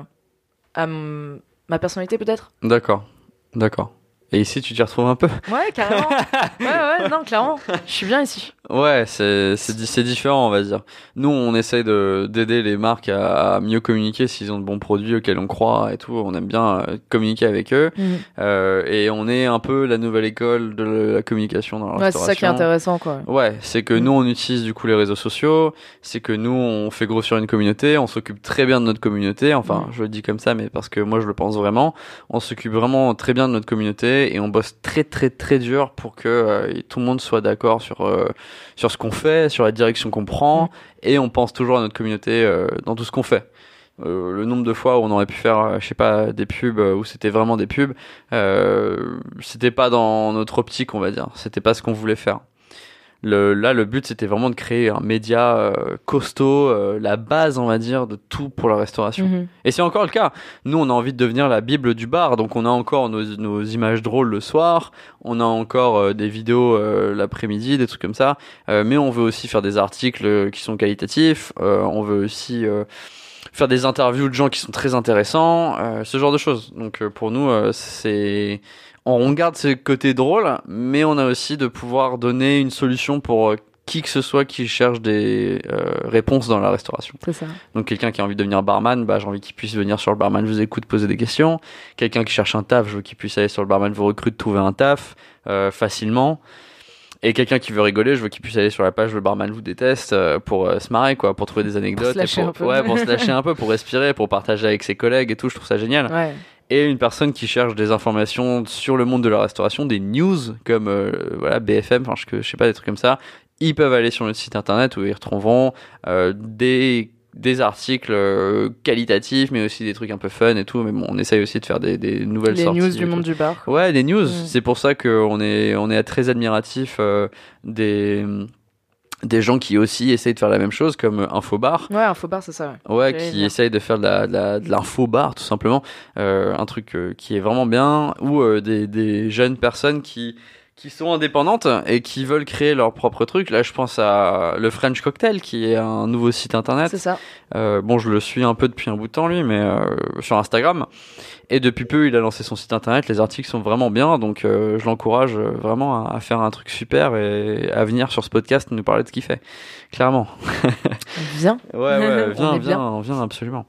à m- ma personnalité peut-être. D'accord, d'accord. Et ici, tu t'y retrouves un peu ? Ouais, carrément. Ouais, ouais, non, clairement. Je suis bien ici. Ouais, c'est, c'est, c'est différent, on va dire. Nous, on essaye de, d'aider les marques à, à mieux communiquer s'ils ont de bons produits auxquels on croit et tout. On aime bien communiquer avec eux. Mmh. Euh, et on est un peu la nouvelle école de la communication dans la ouais, restauration. Ouais, c'est ça qui est intéressant, quoi. Ouais, c'est que mmh. nous, on utilise du coup les réseaux sociaux. C'est que nous, on fait gros sur une communauté. On s'occupe très bien de notre communauté. Enfin, mmh. je le dis comme ça, mais parce que moi, je le pense vraiment. On s'occupe vraiment très bien de notre communauté. Et on bosse très très très dur pour que euh, tout le monde soit d'accord sur euh, sur ce qu'on fait, sur la direction qu'on prend, et on pense toujours à notre communauté euh, dans tout ce qu'on fait. Euh, le nombre de fois où on aurait pu faire, euh, je sais pas, des pubs euh, où c'était vraiment des pubs, euh, c'était pas dans notre optique, on va dire. C'était pas ce qu'on voulait faire. Le, là, le but, c'était vraiment de créer un média euh, costaud, euh, la base, on va dire, de tout pour la restauration. Mmh. Et c'est encore le cas. Nous, on a envie de devenir la Bible du bar. Donc, on a encore nos, nos images drôles le soir. On a encore euh, des vidéos euh, l'après-midi, des trucs comme ça. Euh, mais on veut aussi faire des articles qui sont qualitatifs. Euh, on veut aussi... Euh, faire des interviews de gens qui sont très intéressants, euh, ce genre de choses. Donc euh, pour nous, euh, c'est on garde ce côté drôle, mais on a aussi de pouvoir donner une solution pour euh, qui que ce soit qui cherche des euh, réponses dans la restauration. C'est ça. Donc quelqu'un qui a envie de devenir barman, bah j'ai envie qu'il puisse venir sur le barman vous écoute, poser des questions. Quelqu'un qui cherche un taf, je veux qu'il puisse aller sur le barman vous recrute, trouver un taf euh, facilement. Et quelqu'un qui veut rigoler, je veux qu'il puisse aller sur la page le barman vous déteste pour euh, se marrer quoi, pour trouver des anecdotes, pour se lâcher, et pour, ouais, pour se lâcher un peu, pour respirer, pour partager avec ses collègues et tout. Je trouve ça génial. Ouais. Et une personne qui cherche des informations sur le monde de la restauration, des news comme euh, voilà B F M, enfin je, je sais pas, des trucs comme ça, ils peuvent aller sur notre site internet où ils retrouveront euh, des des articles euh, qualitatifs, mais aussi des trucs un peu fun et tout. Mais bon, on essaye aussi de faire des, des nouvelles les sorties. Les news du monde du bar. Ouais, des news. Mmh. C'est pour ça qu'on est, on est très admiratif euh, des, des gens qui aussi essayent de faire la même chose, comme Infobar. Ouais, Infobar, c'est ça. Ouais, ouais, qui bien. essayent de faire de, la, de, la, de l'infobar, tout simplement. Euh, un truc euh, qui est vraiment bien, ou euh, des, des jeunes personnes qui... qui sont indépendantes et qui veulent créer leur propre truc. Là, je pense à le French Cocktail, qui est un nouveau site internet. C'est ça. Euh, bon, je le suis un peu depuis un bout de temps, lui, mais euh, sur Instagram. Et depuis peu, il a lancé son site internet. Les articles sont vraiment bien, donc euh, je l'encourage vraiment à, à faire un truc super et à venir sur ce podcast nous parler de ce qu'il fait. Clairement. Viens. Ouais, ouais, viens, on viens, viens, absolument.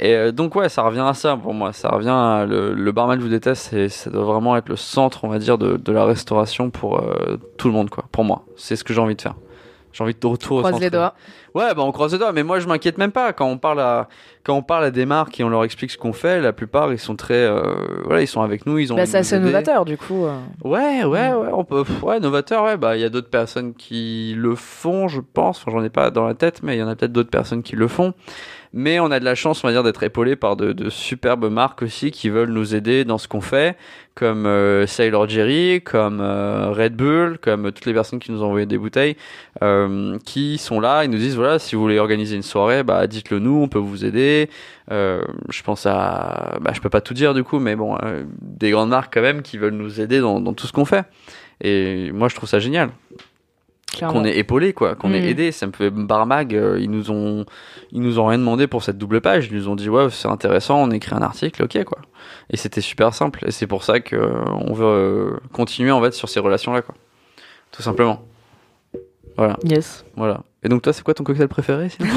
Et donc ouais, ça revient à ça pour moi, ça revient à le, le barman vous déteste, et ça doit vraiment être le centre, on va dire, de, de la restauration pour euh, tout le monde quoi. Pour moi, c'est ce que j'ai envie de faire. J'ai envie de retour on au centre. On croise les doigts. Ouais, bah on croise les doigts, mais moi je m'inquiète même pas quand on parle à quand on parle à des marques et on leur explique ce qu'on fait, la plupart ils sont très euh, voilà, ils sont avec nous, ils ont bah, c'est assez novateur du coup. Ouais, ouais, ouais, on peut ouais, novateur, ouais, bah il y a d'autres personnes qui le font, je pense, enfin j'en ai pas dans la tête, mais il y en a peut-être d'autres personnes qui le font. Mais on a de la chance, on va dire, d'être épaulé par de, de superbes marques aussi qui veulent nous aider dans ce qu'on fait, comme euh, Sailor Jerry, comme euh, Red Bull, comme euh, toutes les personnes qui nous ont envoyé des bouteilles, euh, qui sont là et nous disent voilà, si vous voulez organiser une soirée, bah dites-le nous, on peut vous aider. Euh, je pense à, bah je peux pas tout dire du coup, mais bon, euh, des grandes marques quand même qui veulent nous aider dans, dans tout ce qu'on fait. Et moi, je trouve ça génial. Clairement. Qu'on est épaulé quoi, qu'on mmh. est aidé. Ça me fait Barmag, euh, ils nous ont ils nous ont rien demandé pour cette double page, ils nous ont dit ouais c'est intéressant, on écrit un article, ok quoi. Et c'était super simple, et c'est pour ça que euh, on veut euh, continuer en fait sur ces relations là quoi, tout simplement. Voilà. Yes. Voilà. Et donc toi, c'est quoi ton cocktail préféré sinon?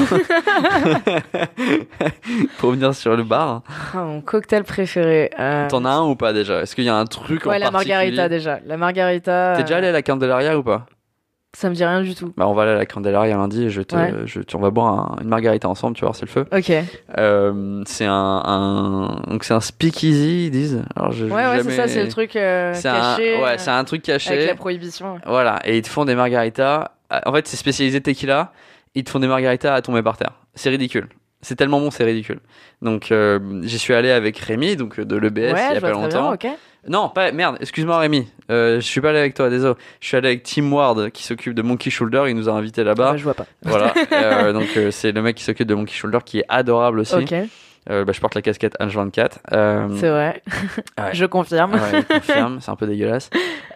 Pour revenir sur le bar. Ah, mon cocktail préféré. Euh... T'en as un ou pas déjà? Est-ce qu'il y a un truc ouais, en la particulier? Margarita déjà. La margarita. T'es déjà allé à la Candelaria ou pas? Ça me dit rien du tout. Bah on va aller à la Candelaria lundi et je te, ouais. je, on va boire un, une margarita ensemble, tu vois, c'est le feu. Ok. Euh, c'est un, un, donc c'est un speakeasy, ils disent. Alors je, ouais, ouais, jamais... c'est ça, c'est le truc euh, c'est caché. Un, ouais, euh, c'est un truc caché. Avec la prohibition. Ouais. Voilà, et ils te font des margaritas. En fait, c'est spécialisé tequila. Ils te font des margaritas à tomber par terre. C'est ridicule. C'est tellement bon, c'est ridicule. Donc, euh, j'y suis allé avec Rémi, donc de l'E B S, ouais, il y a pas longtemps. Bien, okay. Non, pas, merde, excuse-moi Rémi, euh, je suis pas allé avec toi, désolé. Je suis allé avec Tim Ward qui s'occupe de Monkey Shoulder, il nous a invités là-bas. Ah, je vois pas. Voilà, euh, donc euh, c'est le mec qui s'occupe de Monkey Shoulder qui est adorable aussi. Ok. Euh, bah, je porte la casquette H vingt-quatre. Euh... C'est vrai, ouais. Je confirme. Ouais, je confirme, c'est un peu dégueulasse.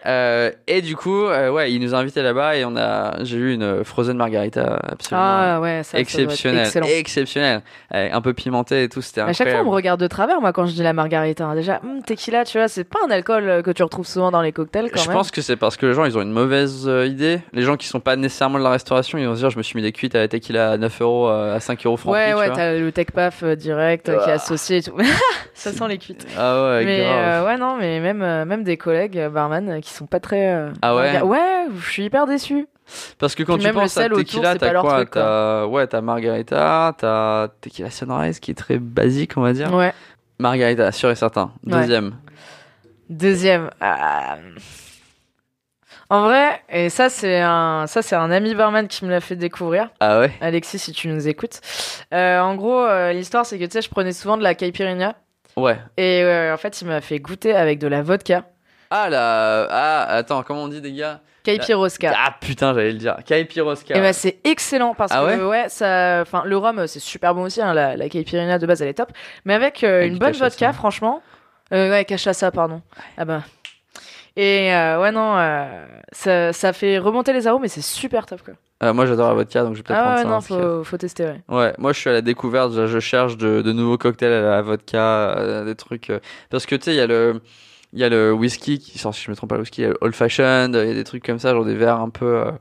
Euh, et du coup, euh, ouais, il nous a invités là-bas et on a, j'ai eu une frozen margarita absolument ah, ouais, ça, exceptionnelle, ça exceptionnelle, un peu pimentée et tout, c'était incroyable. À chaque fois, on me regarde de travers, moi, quand je dis la margarita. Hein. Déjà, mm, tequila, tu vois, c'est pas un alcool que tu retrouves souvent dans les cocktails quand je même. Je pense que c'est parce que les gens, ils ont une mauvaise euh, idée. Les gens qui sont pas nécessairement de la restauration, ils vont se dire, je me suis mis des cuites à la tequila à neuf euros, à cinq euros francs. Ouais, prix, ouais, tu t'as vois. Le tech paf euh, direct. Qui est associé et tout. Ça sent les cuites. Ah ouais, mais grave. Euh, ouais, non, mais même, euh, même des collègues barman qui sont pas très. Euh, ah ouais margar- ouais, je suis hyper déçu. Parce que quand Puis tu penses à tequila, autour, t'as quoi, truc, t'as, ouais, t'as margarita, t'as tequila sunrise qui est très basique, on va dire. Ouais. Margarita, sûr et certain. Deuxième. Ouais. Deuxième. Ah. En vrai, et ça c'est un, ça c'est un ami barman qui me l'a fait découvrir. Ah ouais. Alexis, si tu nous écoutes. Euh, en gros, euh, l'histoire c'est que tu sais, je prenais souvent de la caipirinha. Ouais. Et euh, en fait, il m'a fait goûter avec de la vodka. Ah là, ah attends, comment on dit des gars? Caipirosca. Ah putain, j'allais le dire. Caipirosca. Et bah c'est excellent parce ah ouais que ouais, ça, enfin le rhum c'est super bon aussi. Hein, la, la caipirinha de base elle est top, mais avec euh, une bonne vodka, ça. Franchement, euh, ouais, cachaça pardon. Ouais. Ah bah. Et euh, ouais, non, euh, ça, ça fait remonter les arômes, mais c'est super top, quoi. Euh, moi, j'adore la vodka, donc je vais peut-être ah, prendre ouais, ça. Ah non, faut, faut tester, ouais. Ouais, moi, je suis à la découverte, je, je cherche de, de nouveaux cocktails à la vodka, à des trucs... Euh, parce que, tu sais, il y a le... Il y a le whisky qui sort, si je me trompe pas, le whisky, old fashioned, il y a des trucs comme ça, genre des verres un peu, euh,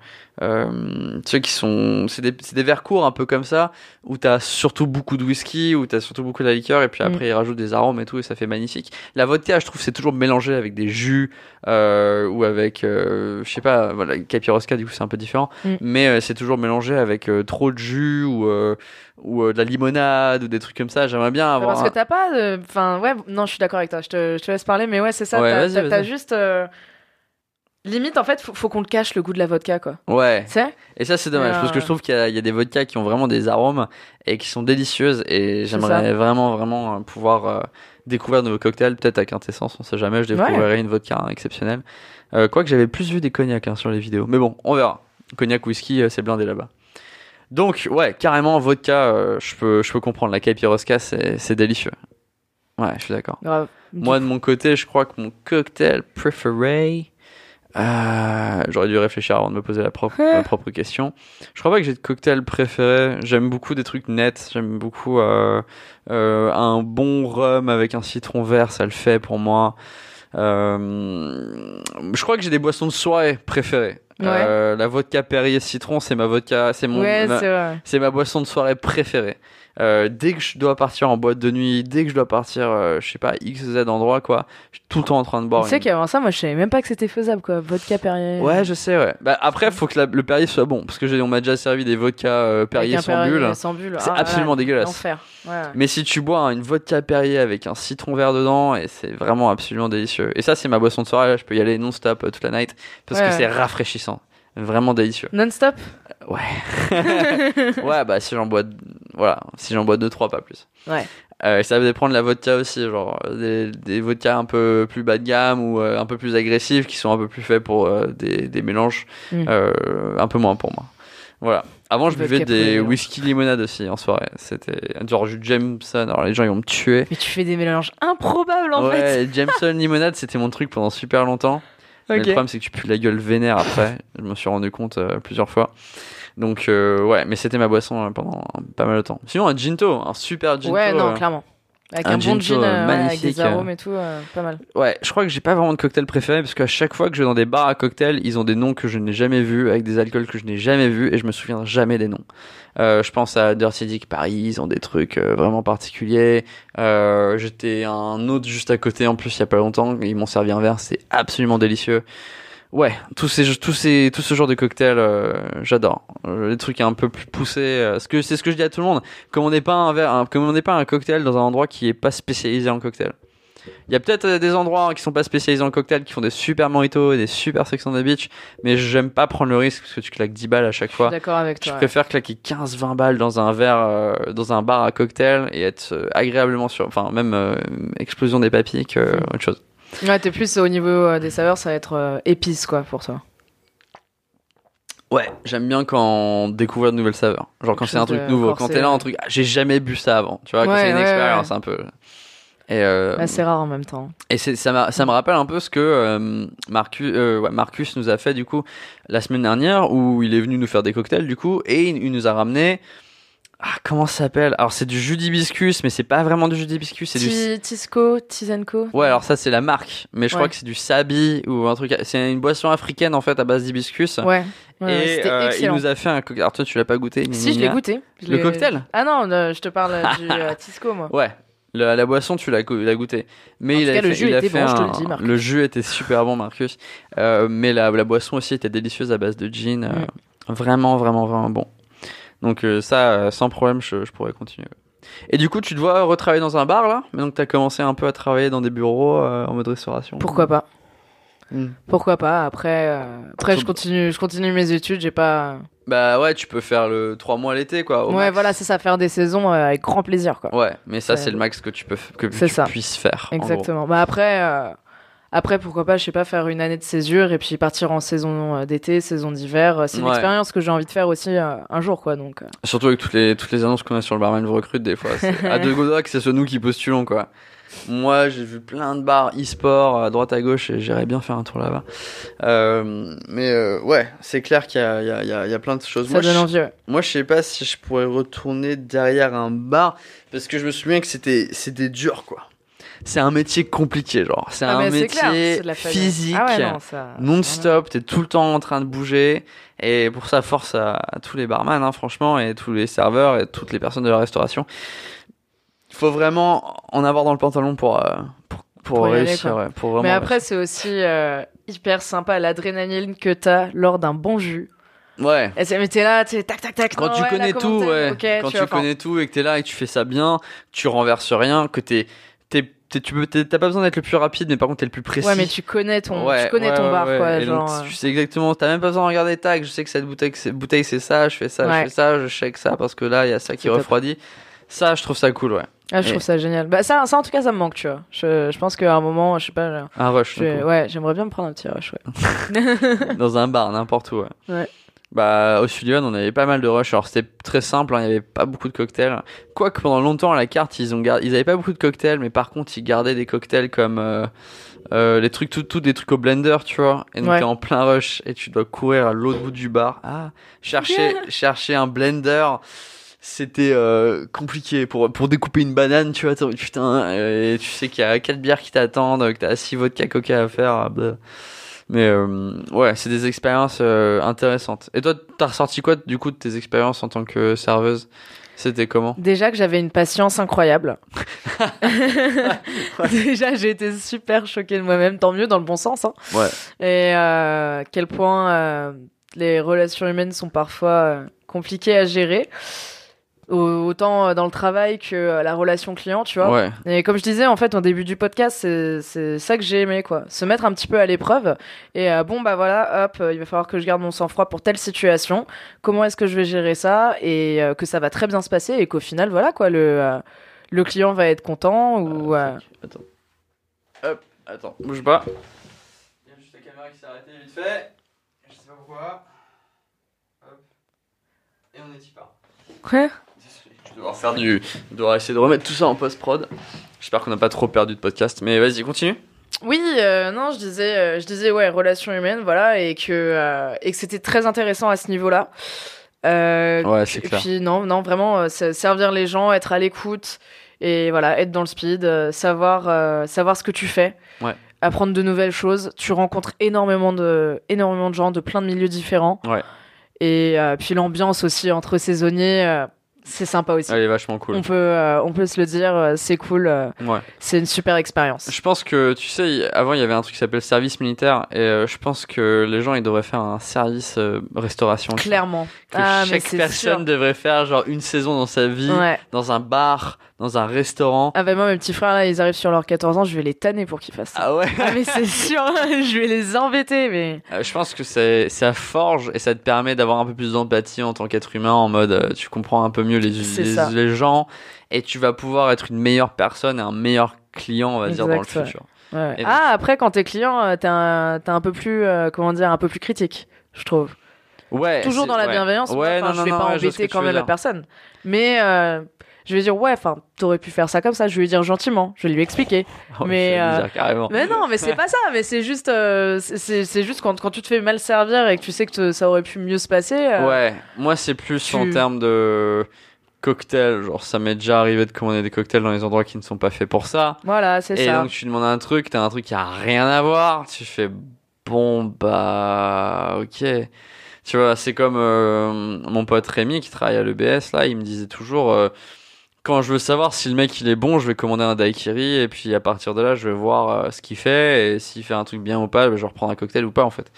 euh, ceux qui sont, c'est des, c'est des verres courts un peu comme ça, où t'as surtout beaucoup de whisky, où t'as surtout beaucoup de la liqueur, et puis après mmh. ils rajoutent des arômes et tout, et ça fait magnifique. La vodka, je trouve, c'est toujours mélangé avec des jus, euh, ou avec, euh, je sais pas, voilà, Caipirosca, du coup, c'est un peu différent, mmh. mais euh, c'est toujours mélangé avec euh, trop de jus, ou, euh, ou euh, de la limonade, ou des trucs comme ça, j'aimerais bien avoir. Parce un... que t'as pas, enfin, euh, ouais, non, je suis d'accord avec toi, je te, je te laisse parler, mais ouais, c'est ça, ouais, t'as, vas-y, t'as, vas-y. T'as juste euh, limite en fait faut, faut qu'on le cache le goût de la vodka quoi. Ouais. Tu sais ? Et ça c'est dommage euh... parce que je trouve qu'il y a, il y a des vodkas qui ont vraiment des arômes et qui sont délicieuses et j'aimerais vraiment vraiment pouvoir euh, découvrir de nouveaux cocktails peut-être à Quintessence, on sait jamais, je découvrirai ouais. une vodka hein, exceptionnelle. Euh, Quoique j'avais plus vu des cognacs hein, sur les vidéos, mais bon on verra. Cognac whisky euh, c'est blindé là-bas. Donc ouais carrément vodka, euh, je peux je peux comprendre la Caipirosca c'est c'est délicieux. Ouais, je suis d'accord. Grave. Moi, de mon côté, je crois que mon cocktail préféré... Euh, j'aurais dû réfléchir avant de me poser la propre, ma propre question. Je crois pas que j'ai de cocktail préféré. J'aime beaucoup des trucs nets. J'aime beaucoup euh, euh, un bon rhum avec un citron vert. Ça le fait pour moi. Euh, je crois que j'ai des boissons de soirée préférées. Ouais. Euh, la vodka Perrier citron, c'est ma vodka, c'est mon, ouais, ma, c'est, c'est ma boisson de soirée préférée. Euh, dès que je dois partir en boîte de nuit, dès que je dois partir, euh, je sais pas, X, Z endroit, quoi, je suis tout le temps en train de boire. Tu sais une... qu'avant ça, moi je savais même pas que c'était faisable, quoi. Vodka Perrier. Ouais, je sais, ouais. Bah, après, faut que la, le Perrier soit bon, parce que j'ai, on m'a déjà servi des vodkas euh, Perrier, sans, Perrier bulle. sans bulle. C'est ah, absolument ouais, dégueulasse. L'enfer. Ouais, ouais. Mais si tu bois hein, une vodka Perrier avec un citron vert dedans, et c'est vraiment absolument délicieux. Et ça, c'est ma boisson de soirée, là, je peux y aller non-stop euh, toute la night, parce ouais, que ouais. c'est rafraîchissant. Vraiment délicieux. Non-stop ? Ouais. Ouais, bah si j'en bois, voilà, si j'en bois deux, trois, pas plus. Ouais. Euh, ça va dépendre de la vodka aussi, genre des, des vodkas un peu plus bas de gamme ou euh, un peu plus agressives qui sont un peu plus faits pour euh, des, des mélanges, mm. euh, un peu moins pour moi. Voilà. Avant, je buvais des whisky limonade aussi en soirée. C'était genre jus Jameson. Alors les gens ils vont me tuer. Mais tu fais des mélanges improbables en ouais, fait. Ouais, Jameson limonade, c'était mon truc pendant super longtemps. Okay. Mais le problème c'est que tu pues la gueule vénère après, je m'en suis rendu compte euh, plusieurs fois. Donc euh, ouais, mais c'était ma boisson pendant pas mal de temps. Sinon un ginto, un super ginto. Ouais, non, euh, clairement. Avec un, un bon gin, euh, magnifique, avec des arômes et tout, euh, pas mal. Ouais, je crois que j'ai pas vraiment de cocktail préféré parce qu'à chaque fois que je vais dans des bars à cocktail, ils ont des noms que je n'ai jamais vus, avec des alcools que je n'ai jamais vus et je me souviens jamais des noms. Euh, je pense à Dirty Dick Paris, ils ont des trucs euh, vraiment particuliers. Euh, j'étais un autre juste à côté en plus il y a pas longtemps, ils m'ont servi un verre, c'est absolument délicieux. Ouais, tous ces, tous ces, tout ce genre de cocktails, euh, j'adore. Euh, les trucs un peu plus poussés. Euh, ce que, c'est ce que je dis à tout le monde. Comme on n'est pas un verre, hein, comme on n'est pas un cocktail dans un endroit qui est pas spécialisé en cocktail. Il y a peut-être euh, des endroits qui sont pas spécialisés en cocktail, qui font des super mojitos et des super sex on the beach, mais j'aime pas prendre le risque parce que tu claques dix balles à chaque fois. Je suis d'accord avec toi. Je préfère ouais. claquer quinze vingt balles dans un verre, euh, dans un bar à cocktail et être euh, agréablement sur, enfin, même, euh, explosion des papilles que euh, autre chose. Ouais, t'es plus au niveau euh, des saveurs, ça va être euh, épice quoi pour toi. Ouais, j'aime bien quand on découvre de nouvelles saveurs. Genre quand c'est un truc nouveau, forcé, quand t'es là un truc, ah, j'ai jamais bu ça avant. Tu vois, ouais, quand c'est une ouais, expérience ouais. un peu. Et euh, bah, c'est rare en même temps. Et c'est, ça, m'a, ça me rappelle un peu ce que euh, Marcus, euh, ouais, Marcus nous a fait du coup la semaine dernière où il est venu nous faire des cocktails du coup et il, il nous a ramené. Ah, comment ça s'appelle? Alors, c'est du jus d'hibiscus, mais c'est pas vraiment du jus d'hibiscus, c'est T- du... Tisco, Tizenko. Ouais, alors ça, c'est la marque, mais je ouais. crois que c'est du sabi ou un truc... C'est une boisson africaine, en fait, à base d'hibiscus. Ouais, ouais et c'était euh, excellent. Il nous a fait un cocktail... Alors, toi, tu l'as pas goûté? Si, je l'ai goûté. Je le l'ai... cocktail? Ah non, je te parle du euh, Tisco, moi. Ouais. La, la boisson, tu l'as, l'as goûté. Mais en il tout a cas, fait, le jus était bon, un, je te le dis, Marcus. Le jus était super bon, Marcus. Euh, mais la, la boisson aussi était délicieuse à base de gin. Euh, mm. Vraiment, vraiment, vraiment bon. Donc euh, ça, euh, sans problème, je, je pourrais continuer. Et du coup, tu te vois retravailler dans un bar, là ? Donc t'as commencé un peu à travailler dans des bureaux euh, en mode restauration. Pourquoi pas ? mmh. Pourquoi pas ? Après, euh, après je continue, je continue mes études, j'ai pas... Bah ouais, tu peux faire le trois mois l'été, quoi. Ouais, max. Voilà, c'est ça, faire des saisons euh, avec grand plaisir, quoi. Ouais, mais ça, c'est, c'est le max que tu, peux, que tu puisses faire. Exactement. Bah après, euh, après, pourquoi pas, je sais pas, faire une année de césure et puis partir en saison d'été, saison d'hiver. C'est une ouais. expérience que j'ai envie de faire aussi euh, un jour, quoi. Donc. Euh... Surtout avec toutes les, toutes les annonces qu'on a sur le barman vous recrute, des fois. C'est... à deux godaks, c'est ce nous qui postulons, quoi. Moi, j'ai vu plein de bars e-sport à droite à gauche et j'irais bien faire un tour là-bas. Euh, mais euh, ouais, c'est clair qu'il y a, il y a, il y a, il y a plein de choses. Ça moi, donne je, envie. Ouais. Moi, je sais pas si je pourrais retourner derrière un bar parce que je me souviens que c'était, c'était dur, quoi. C'est un métier compliqué, genre. C'est ah un métier c'est clair, c'est de la physique, ah ouais, non, ça... non-stop. T'es tout le temps en train de bouger. Et pour ça, force à, à tous les barman, hein, franchement, et tous les serveurs et toutes les personnes de la restauration. Il faut vraiment en avoir dans le pantalon pour, euh, pour, pour, pour réussir. Aller, ouais, pour vraiment Mais après, réussir. C'est aussi euh, hyper sympa l'adrénaline que t'as lors d'un bon jus. Ouais. Et c'est, mais t'es là, t'es tac tac tac. Quand non, tu ouais, connais là, tout, ouais. Okay, quand tu, tu connais tout et que t'es là et que tu fais ça bien, tu renverses rien, que t'es. t'es Tu peux, t'as pas besoin d'être le plus rapide, mais par contre t'es le plus précis. Ouais, mais tu connais ton, ouais, tu connais ouais, ton bar, ouais, quoi. Et genre, donc, tu sais exactement. T'as même pas besoin de regarder. Tac, je sais que cette bouteille, cette bouteille, c'est ça. Je fais ça, ouais. je fais ça, je check ça parce que là, il y a ça qui c'est refroidit. Top. Ça, je trouve ça cool, ouais. Ah, je et... trouve ça génial. Bah ça, ça en tout cas, ça me manque, tu vois. Je, je pense qu'à un moment, je sais pas. Genre, un rush. Je, ouais, j'aimerais bien me prendre un petit rush, ouais. Dans un bar, n'importe où. Ouais. ouais. Bah, au Sullivan, on avait pas mal de rush. Alors, c'était très simple, hein, il y avait pas beaucoup de cocktails. Quoique, pendant longtemps, à la carte, ils ont gard... ils avaient pas beaucoup de cocktails, mais par contre, ils gardaient des cocktails comme, euh, euh les trucs, tout, tout, des trucs au blender, tu vois. Et donc, ouais. t'es en plein rush et tu dois courir à l'autre bout du bar. Ah, chercher, chercher un blender. C'était euh, compliqué pour pour découper une banane, tu vois, putain, et tu sais qu'il y a quatre bières qui t'attendent, que t'as six vodka coca à faire, bleu. Mais euh, ouais, c'est des expériences euh, intéressantes. Et toi, t'as ressorti quoi du coup de tes expériences en tant que serveuse? C'était comment? Déjà que j'avais une patience incroyable. ouais. Déjà, j'ai été super choquée de moi-même, tant mieux dans le bon sens. Hein. Ouais. Et euh, quel point euh, les relations humaines sont parfois euh, compliquées à gérer. Autant dans le travail que la relation client, tu vois. Ouais. Et comme je disais, en fait, au début du podcast, c'est, c'est ça que j'ai aimé, quoi. Se mettre un petit peu à l'épreuve. Et euh, bon, bah voilà, hop, il va falloir que je garde mon sang-froid pour telle situation. Comment est-ce que je vais gérer ça ? Et euh, que ça va très bien se passer et qu'au final, voilà, quoi, le, euh, le client va être content ou... Euh, euh... Attends. Hop, attends, bouge pas. Il y a juste la caméra qui s'est arrêtée vite fait. Je sais pas pourquoi. Hop. Et on est y part. Quoi ? Je dois faire du, je dois essayer de remettre tout ça en post-prod. J'espère qu'on n'a pas trop perdu de podcast, mais vas-y, continue. Oui, euh, non, je disais, euh, je disais, ouais, relations humaines, voilà, et que euh, et que c'était très intéressant à ce niveau-là. Euh, ouais, c'est clair. Et puis non, non, vraiment, euh, servir les gens, être à l'écoute Et voilà, être dans le speed, euh, savoir, euh, savoir ce que tu fais, ouais. Apprendre de nouvelles choses. Tu rencontres énormément de, énormément de gens de plein de milieux différents. Ouais. Et euh, puis l'ambiance aussi entre saisonniers, euh, c'est sympa aussi. Elle est vachement cool. On peut, euh, on peut se le dire, euh, c'est cool. Euh, ouais. C'est une super expérience. Je pense que, tu sais, avant il y avait un truc qui s'appelait le service militaire. Et euh, je pense que les gens, ils devraient faire un service euh, restauration. Clairement. Que ah, chaque personne sûr. devrait faire genre une saison dans sa vie, ouais. dans un bar, dans un restaurant. Ah bah moi, mes petits frères, là, ils arrivent sur leurs quatorze ans, je vais les tanner pour qu'ils fassent ça. Ah ouais. Ah mais c'est sûr, je vais les embêter. Mais euh, je pense que c'est, ça forge et ça te permet d'avoir un peu plus d'empathie en tant qu'être humain, en mode euh, tu comprends un peu mieux les, les, les gens, et tu vas pouvoir être une meilleure personne et un meilleur client, on va exact, dire, dans le ouais. futur. Ouais. Ah, donc, après, quand t'es client, t'es un, t'es un peu plus, euh, comment dire, un peu plus critique, je trouve. Ouais. Toujours dans la ouais. bienveillance. Ouais, non, non, je vais non, pas ouais, embêter quand même la personne. Mais euh, je vais dire, ouais, enfin, t'aurais pu faire ça comme ça. Je vais lui dire gentiment, je vais lui expliquer. Oh, mais, euh, dire, carrément. Mais non, mais c'est pas ça. Mais c'est juste, euh, c'est, c'est juste quand, quand tu te fais mal servir et que tu sais que te, ça aurait pu mieux se passer. Euh, ouais. Moi, c'est plus tu... en termes de cocktail, genre ça m'est déjà arrivé de commander des cocktails dans les endroits qui ne sont pas faits pour ça. Voilà, c'est et ça. Et donc tu demandes un truc, t'as un truc qui a rien à voir, tu fais bon bah ok. Tu vois, c'est comme euh, mon pote Rémi qui travaille à l'E B S là, il me disait toujours euh, quand je veux savoir si le mec il est bon, je vais commander un daiquiri et puis à partir de là je vais voir euh, ce qu'il fait et s'il fait un truc bien ou pas, bah, je vais reprendre un cocktail ou pas en fait.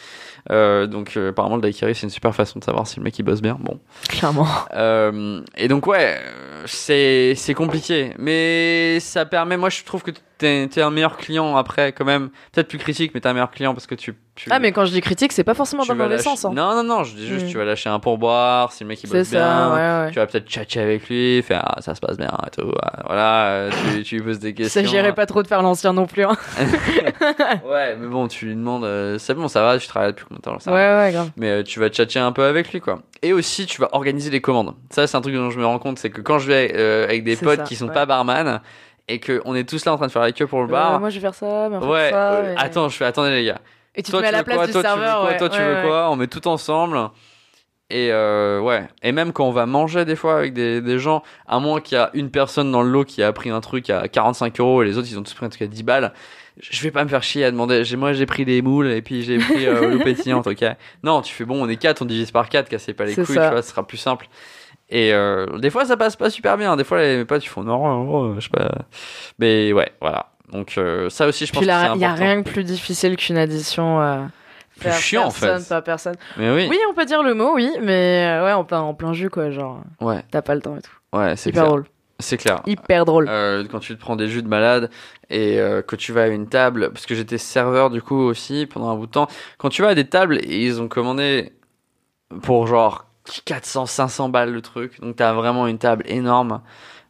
Euh, donc euh, apparemment le daiquiri c'est une super façon de savoir si le mec il bosse bien, bon clairement euh, et donc ouais c'est, c'est compliqué mais ça permet, moi je trouve que t'es, t'es un meilleur client après quand même, peut-être plus critique mais t'es un meilleur client parce que tu, tu ah mais quand je dis critique c'est pas forcément dans le mauvais sens hein. non non non je dis juste mmh. tu vas lâcher un pourboire si le mec il bosse ça, bien ouais, ouais. tu vas peut-être tchatcher avec lui faire ah, ça se passe bien et tout voilà tu, tu lui poses des questions, ça s'agirait pas trop de faire l'ancien non plus hein. ouais mais bon tu lui demandes euh, c'est bon ça va tu travailles depuis Temps, ça ouais, ouais, grave. Mais euh, tu vas tchatcher un peu avec lui quoi. Et aussi tu vas organiser les commandes. Ça c'est un truc dont je me rends compte, c'est que quand je vais euh, avec des c'est potes ça, qui sont ouais. pas barman et que on est tous là en train de faire la queue pour le bar. Euh, moi je vais faire ça, mais on ouais, ça, euh, mais... attends, je fais attendez les gars. Et tu toi, te mets à la place quoi, du toi, serveur. Toi tu veux quoi, ouais, toi, tu ouais, veux ouais. quoi on met tout ensemble. Et euh, ouais, et même quand on va manger des fois avec des, des gens, à moins qu'il y a une personne dans le lot qui a pris un truc à quarante-cinq euros et les autres ils ont tous pris un truc à dix balles. Je vais pas me faire chier à demander. J'ai, moi, j'ai pris des moules et puis j'ai pris euh, l'eau pétillante, ok. Non, tu fais bon, on est quatre, on divise par quatre, cassez pas les c'est couilles, ça. Tu vois, ce sera plus simple. Et euh, des fois, ça passe pas super bien. Des fois, les potes, ils font non, oh, je sais pas. Mais ouais, voilà. Donc, euh, ça aussi, je puis pense là, que c'est important. Il y a rien de plus difficile qu'une addition. Euh... Plus chiant personne, en fait. Pas personne. Mais oui. Oui, on peut dire le mot, oui, mais ouais, en plein, en plein jus, quoi. Genre, ouais. T'as pas le temps et tout. Ouais, c'est hyper drôle. C'est clair. Hyper drôle. Euh, quand tu te prends des jus de malade et euh, que tu vas à une table, parce que j'étais serveur du coup aussi pendant un bout de temps, quand tu vas à des tables, ils ont commandé pour genre quatre cents, cinq cents balles le truc, donc t'as vraiment une table énorme.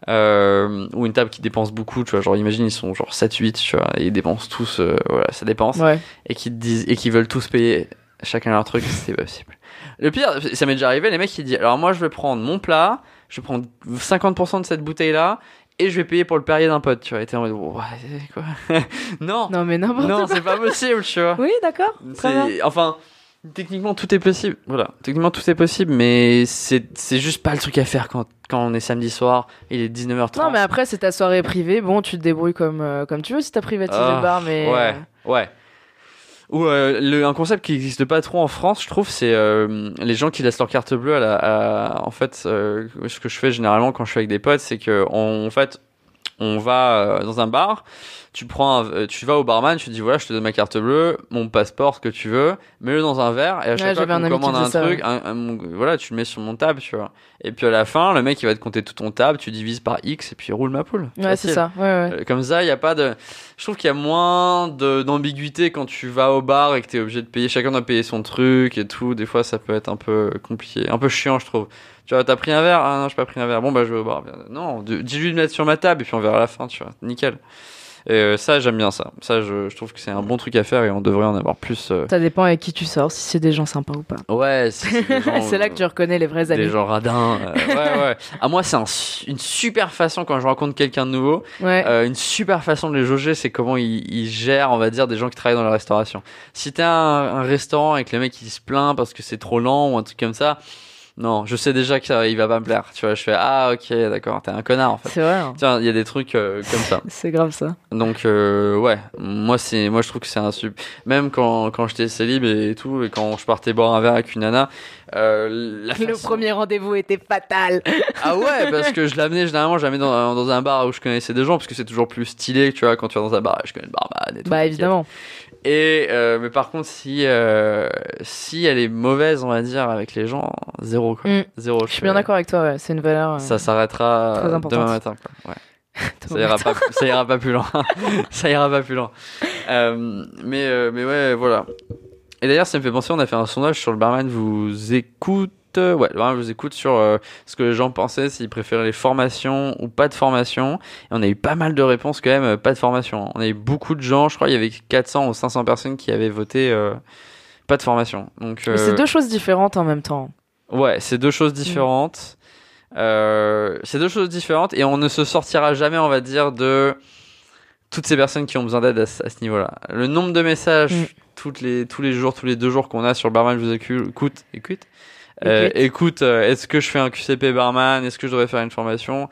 Euh, ou une table qui dépense beaucoup, tu vois, genre imagine ils sont genre sept huit, tu vois, et ils dépensent tous, euh, voilà, ça dépense, ouais. et qui disent et qui veulent tous payer chacun leur truc, c'est possible. Le pire, ça m'est déjà arrivé, les mecs ils disent alors moi je vais prendre mon plat, je vais prendre cinquante pour cent de cette bouteille là et je vais payer pour le Perrier d'un pote, tu vois, et t'es en mode ouais, quoi. non. Non mais n'importe Non, quoi. C'est pas possible, tu vois. Oui, d'accord. C'est, enfin techniquement tout est possible, voilà. Techniquement tout est possible, mais c'est c'est juste pas le truc à faire quand quand on est samedi soir, il est dix-neuf heures trente. Non mais après c'est ta soirée privée, bon tu te débrouilles comme euh, comme tu veux si t'as privatisé oh, le bar, mais ouais ouais. Ou euh, le un concept qui existe pas trop en France, je trouve, c'est euh, les gens qui laissent leur carte bleue à la à, en fait euh, ce que je fais généralement quand je suis avec des potes, c'est que on, en fait on va dans un bar, tu prends, un, tu vas au barman, tu dis voilà, je te donne ma carte bleue, mon passeport, ce que tu veux, mets-le dans un verre et à chaque ouais, fois qu'on commande un ça, truc, ouais. un, un, voilà, tu le mets sur mon table, tu vois. Et puis à la fin, le mec il va te compter tout ton table, tu divises par X et puis roule ma poule. Ouais, facile. C'est ça. Ouais, ouais. Comme ça, il y a pas de, je trouve qu'il y a moins de, d'ambiguïté quand tu vas au bar et que t'es obligé de payer. Chacun doit payer son truc et tout. Des fois, ça peut être un peu compliqué, un peu chiant, je trouve. Tu vois, t'as pris un verre? Ah non, j'ai pas pris un verre. Bon, bah, je vais au bar. Non, dis-lui de mettre sur ma table et puis on verra à la fin, tu vois. Nickel. Et euh, ça, j'aime bien ça. Ça, je, je trouve que c'est un bon truc à faire et on devrait en avoir plus. Euh... Ça dépend avec qui tu sors, si c'est des gens sympas ou pas. Ouais, si c'est des gens, c'est là que tu reconnais les vrais amis. Des gens radins. Euh, ouais, ouais. Ah, moi, c'est un, une super façon quand je rencontre quelqu'un de nouveau. Ouais. Euh, une super façon de les jauger, c'est comment ils, ils gèrent, on va dire, des gens qui travaillent dans la restauration. Si t'es un, un restaurant et que le mec il se plaint parce que c'est trop lent ou un truc comme ça. non, je sais déjà qu'il va pas me plaire. Tu vois, je fais ah ok, d'accord, t'es un connard en fait. C'est vrai. Hein. Tiens, il y a des trucs euh, comme ça. C'est grave ça. Donc euh, ouais, moi c'est, moi je trouve que c'est un sub. Même quand quand j'étais célib et tout, et quand je partais boire un verre avec une nana, euh, la façon... le premier rendez-vous était fatal. Ah ouais, parce que je l'amenais généralement jamais dans dans un bar où je connaissais des gens, parce que c'est toujours plus stylé, tu vois, quand tu vas dans un bar, je connais le barman et tout. Bah évidemment. Et euh, mais par contre, si euh, si elle est mauvaise, on va dire, avec les gens, zéro quoi. Mmh. Zéro. Je suis bien d'accord avec toi. Ouais. C'est une valeur. Euh, ça s'arrêtera très importante. Demain matin. Quoi. Ouais. Ça ira pas, ça ira pas plus loin. Ça ira pas plus loin. Euh, mais euh, mais ouais, voilà. Et d'ailleurs, ça me fait penser, on a fait un sondage sur le barman vous écoute. Ouais, le barman vous écoute sur euh, ce que les gens pensaient, s'ils préféraient les formations ou pas de formation. Et on a eu pas mal de réponses quand même, euh, pas de formation. On a eu beaucoup de gens, je crois il y avait quatre cents ou cinq cents personnes qui avaient voté euh, pas de formation. Donc, euh, c'est deux choses différentes en même temps. Ouais, c'est deux choses différentes. Mmh. Euh, c'est deux choses différentes et on ne se sortira jamais, on va dire, de toutes ces personnes qui ont besoin d'aide à, à ce niveau-là. Le nombre de messages mmh. toutes les, tous les jours, tous les deux jours qu'on a sur le barman vous écoute, écoute Euh, écoute, euh, est-ce que je fais un Q C P barman? Est-ce que je devrais faire une formation?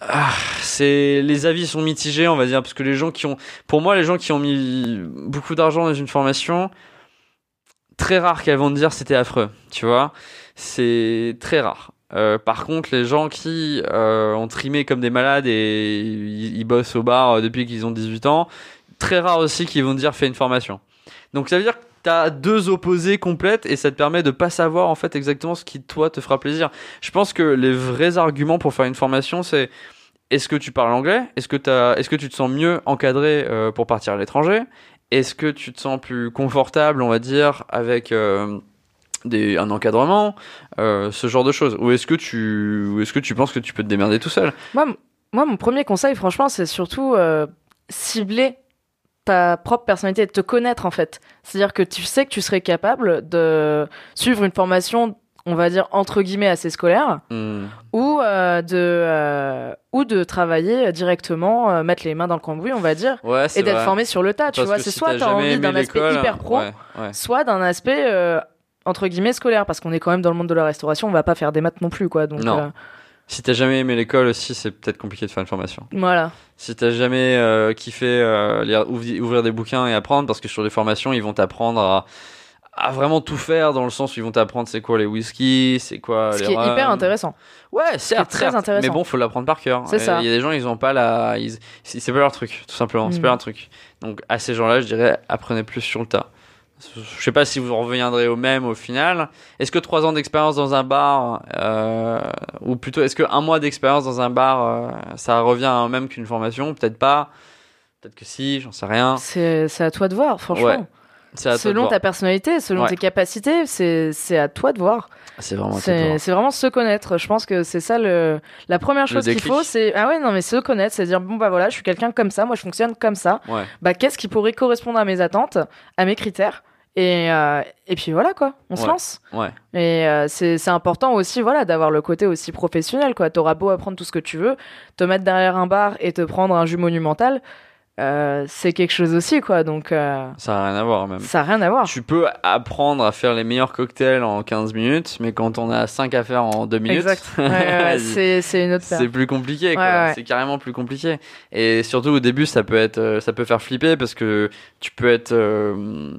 Ah, c'est, les avis sont mitigés, on va dire, parce que les gens qui ont, pour moi, les gens qui ont mis beaucoup d'argent dans une formation, très rare qu'elles vont te dire c'était affreux, tu vois. C'est très rare. Euh, par contre, les gens qui euh, ont trimé comme des malades et ils, ils bossent au bar depuis qu'ils ont dix-huit ans, très rare aussi qu'ils vont te dire fais une formation. Donc ça veut dire que t'as deux opposés complètes et ça te permet de pas savoir en fait exactement ce qui toi te fera plaisir. Je pense que les vrais arguments pour faire une formation, c'est est-ce que tu parles anglais, est-ce que t'as, est-ce que tu te sens mieux encadré euh, pour partir à l'étranger, est-ce que tu te sens plus confortable, on va dire, avec euh, des, un encadrement, euh, ce genre de choses, ou est-ce que tu, ou est-ce que tu penses que tu peux te démerder tout seul. Moi, m- moi mon premier conseil, franchement, c'est surtout euh, cibler ta propre personnalité, de te connaître en fait. C'est-à-dire que tu sais que tu serais capable de suivre une formation, on va dire entre guillemets assez scolaire, mmh. ou euh, de euh, ou de travailler directement, euh, mettre les mains dans le cambouis, on va dire, ouais, et d'être vrai. Formé sur le tas. Parce tu vois, c'est si soit t'as, t'as envie d'un aspect hyper pro, ouais, ouais. soit d'un aspect euh, entre guillemets scolaire, parce qu'on est quand même dans le monde de la restauration, on va pas faire des maths non plus, quoi. Donc non. Euh, si t'as jamais aimé l'école aussi, c'est peut-être compliqué de faire une formation. Voilà. Si t'as jamais euh, kiffé euh, lire, ouvrir des bouquins et apprendre, parce que sur les formations, ils vont t'apprendre à, à vraiment tout faire, dans le sens où ils vont t'apprendre c'est quoi les whisky, c'est quoi ce les ce qui rums. Est hyper intéressant. Ouais, certes, c'est très certes, intéressant. Mais bon, faut l'apprendre par cœur. C'est et ça. Il y a des gens, ils ont pas la, ils, c'est pas leur truc, tout simplement. Mmh. C'est pas leur truc. Donc à ces gens-là, je dirais, apprenez plus sur le tas. Je sais pas si vous reviendrez au même au final. Est-ce que trois ans d'expérience dans un bar, euh, ou plutôt est-ce que un mois d'expérience dans un bar, euh, ça revient à même qu'une formation? Peut-être pas. Peut-être que si, j'en sais rien. C'est, c'est à toi de voir, franchement. Ouais. C'est à selon toi de voir. Ta personnalité, selon ouais. tes capacités, c'est, c'est à toi de voir. C'est vraiment, c'est, à toi de voir. C'est vraiment se connaître. Je pense que c'est ça le, la première chose qu'il faut, c'est, ah ouais, non, mais se connaître, c'est dire, bon, bah voilà, je suis quelqu'un comme ça, moi je fonctionne comme ça. Ouais. Bah, qu'est-ce qui pourrait correspondre à mes attentes, à mes critères? Et, euh, et puis voilà, quoi, on ouais. se lance. Ouais. Et euh, c'est, c'est important aussi, voilà, d'avoir le côté aussi professionnel, quoi. T'auras beau apprendre tout ce que tu veux, te mettre derrière un bar et te prendre un jus monumental. Euh, c'est quelque chose aussi, quoi. Donc, euh, ça n'a rien à voir, même. Ça n'a rien à voir. Tu peux apprendre à faire les meilleurs cocktails en quinze minutes, mais quand on a cinq à faire en deux minutes, exact. Ouais, ouais, c'est, c'est une autre paire. C'est plus compliqué, quoi. Ouais, ouais. C'est carrément plus compliqué. Et surtout, au début, ça peut, être, ça peut faire flipper parce que tu peux être. Euh,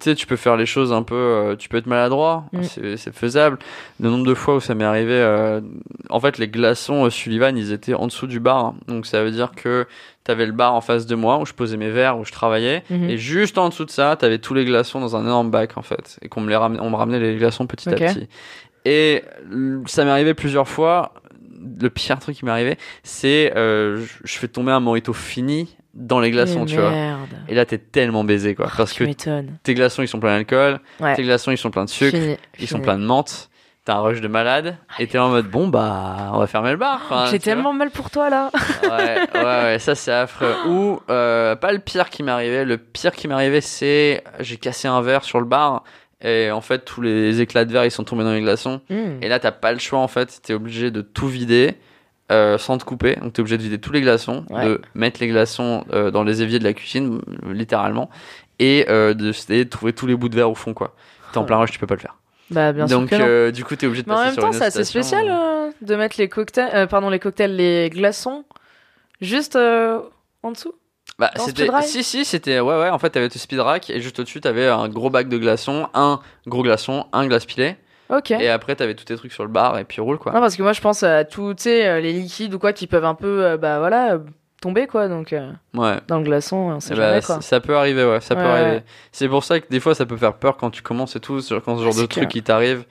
tu sais, tu peux faire les choses un peu. Euh, tu peux être maladroit, mm. c'est, c'est faisable. Le nombre de fois où ça m'est arrivé. Euh, en fait, les glaçons euh, Sullivan, ils étaient en dessous du bar. Hein. Donc, ça veut dire que. T'avais le bar en face de moi où je posais mes verres, où je travaillais. Mmh. Et juste en dessous de ça, t'avais tous les glaçons dans un énorme bac, en fait. Et qu'on me les ramenait, on me ramenait les glaçons petit okay. à petit. Et ça m'est arrivé plusieurs fois. Le pire truc qui m'est arrivé, c'est euh, je fais tomber un mojito fini dans les glaçons, mais tu merde. Vois. Et là, t'es tellement baisé, quoi. Oh, parce que m'étonne. Tes glaçons, ils sont pleins d'alcool. Ouais. Tes glaçons, ils sont pleins de sucre. Fini. Ils Fini. Sont pleins de menthe. T'as un rush de malade et t'es en mode bon bah on va fermer le bar. Enfin, j'ai tellement mal pour toi là. Ouais ouais ouais ça c'est affreux. Ou euh, pas le pire qui m'est arrivé. Le pire qui m'est arrivé c'est j'ai cassé un verre sur le bar et en fait tous les éclats de verre ils sont tombés dans les glaçons. Mmh. Et là t'as pas le choix en fait. T'es obligé de tout vider euh, sans te couper. Donc t'es obligé de vider tous les glaçons, ouais. de mettre les glaçons euh, dans les éviers de la cuisine littéralement et euh, de, de trouver tous les bouts de verre au fond quoi. T'es en plein rush tu peux pas le faire. Bah, bien Donc, sûr que euh, du coup, t'es obligé de passer sur une station. En même temps, c'est assez spécial euh, de mettre les cocktails, euh, pardon, les cocktails, les glaçons, juste euh, en dessous. Bah, c'était, si, si, c'était, ouais, ouais, en fait, t'avais tout speed rack et juste au-dessus, t'avais un gros bac de glaçons, un gros glaçon, un glace pilé. Ok. Et après, t'avais tous tes trucs sur le bar et puis roule, quoi. Non, parce que moi, je pense à tout, tu sais, les liquides ou quoi qui peuvent un peu, euh, bah voilà. Euh, tomber quoi donc euh, ouais. dans le glaçon on sait bah, jamais quoi. Ça peut arriver ouais ça ouais, peut arriver ouais. C'est pour ça que des fois ça peut faire peur quand tu commences et tout quand ce genre c'est de clair. Truc qui t'arrive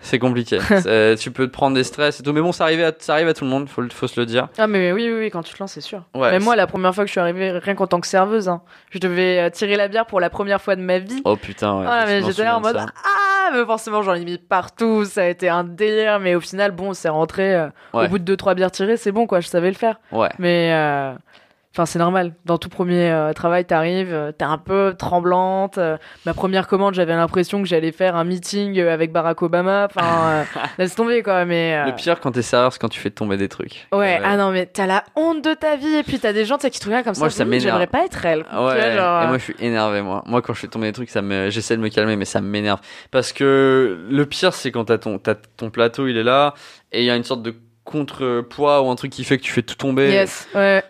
c'est compliqué. c'est, tu peux te prendre des stress et tout mais bon ça arrive à, ça arrive à tout le monde faut, faut se le dire. Ah mais oui oui, oui quand tu te lances c'est sûr ouais, mais moi c'est... la première fois que je suis arrivée rien qu'en tant que serveuse hein, je devais tirer la bière pour la première fois de ma vie. Oh putain ouais, ah, mais j'étais là en mode ah mais forcément j'en ai mis partout ça a été un délire mais au final bon c'est rentré euh, ouais. au bout de deux trois bières tirées c'est bon quoi je savais le faire ouais. mais euh... Enfin, c'est normal. Dans tout premier euh, travail, t'arrives, euh, t'es un peu tremblante. Euh, ma première commande, j'avais l'impression que j'allais faire un meeting avec Barack Obama. Enfin, euh, laisse tomber, quoi. Mais euh... le pire quand t'es serveur, c'est quand tu fais tomber des trucs. Ouais. ouais. Ah non, mais t'as la honte de ta vie. Et puis t'as des gens, tu sais, qui te regardent comme moi, ça. Moi, ça j'aimerais pas être elle. Ouais. Tu vois, genre... Et moi, je suis énervé, moi. Moi, quand je fais tomber des trucs, ça me, j'essaie de me calmer, mais ça m'énerve. Parce que le pire, c'est quand t'as ton, t'as ton plateau, il est là, et il y a une sorte de contrepoids ou un truc qui fait que tu fais tout tomber. Yes. Ouais.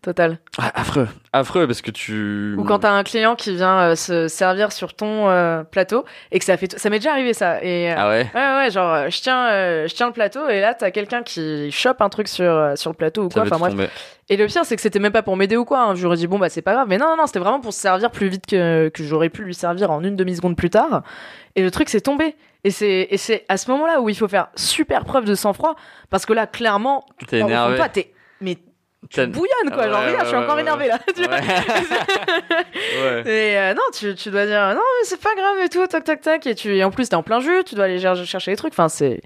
Total. Ah, affreux, affreux parce que tu. Ou quand t'as un client qui vient euh, se servir sur ton euh, plateau et que ça fait, t- ça m'est déjà arrivé ça. Et, euh, ah ouais. Ouais ouais, genre euh, je tiens, euh, je tiens le plateau et là t'as quelqu'un qui chope un truc sur euh, sur le plateau ou ça quoi. Enfin bref. Et le pire c'est que c'était même pas pour m'aider ou quoi. Hein. J'aurais dit bon bah c'est pas grave, mais non non c'était vraiment pour se servir plus vite que que j'aurais pu lui servir en une demi seconde plus tard. Et le truc c'est tombé. Et c'est, et c'est à ce moment-là où il faut faire super preuve de sang-froid parce que là clairement. T'es énervé. Pas t'es mais tu bouillonnes quoi, ouais, genre ouais, regarde, ouais, je suis encore ouais, énervée là. Ouais. Et euh, non, tu, tu dois dire non, mais c'est pas grave et tout, tac tac tac. Et, tu, et en plus, t'es en plein jus, tu dois aller ger- chercher les trucs. Enfin, c'est.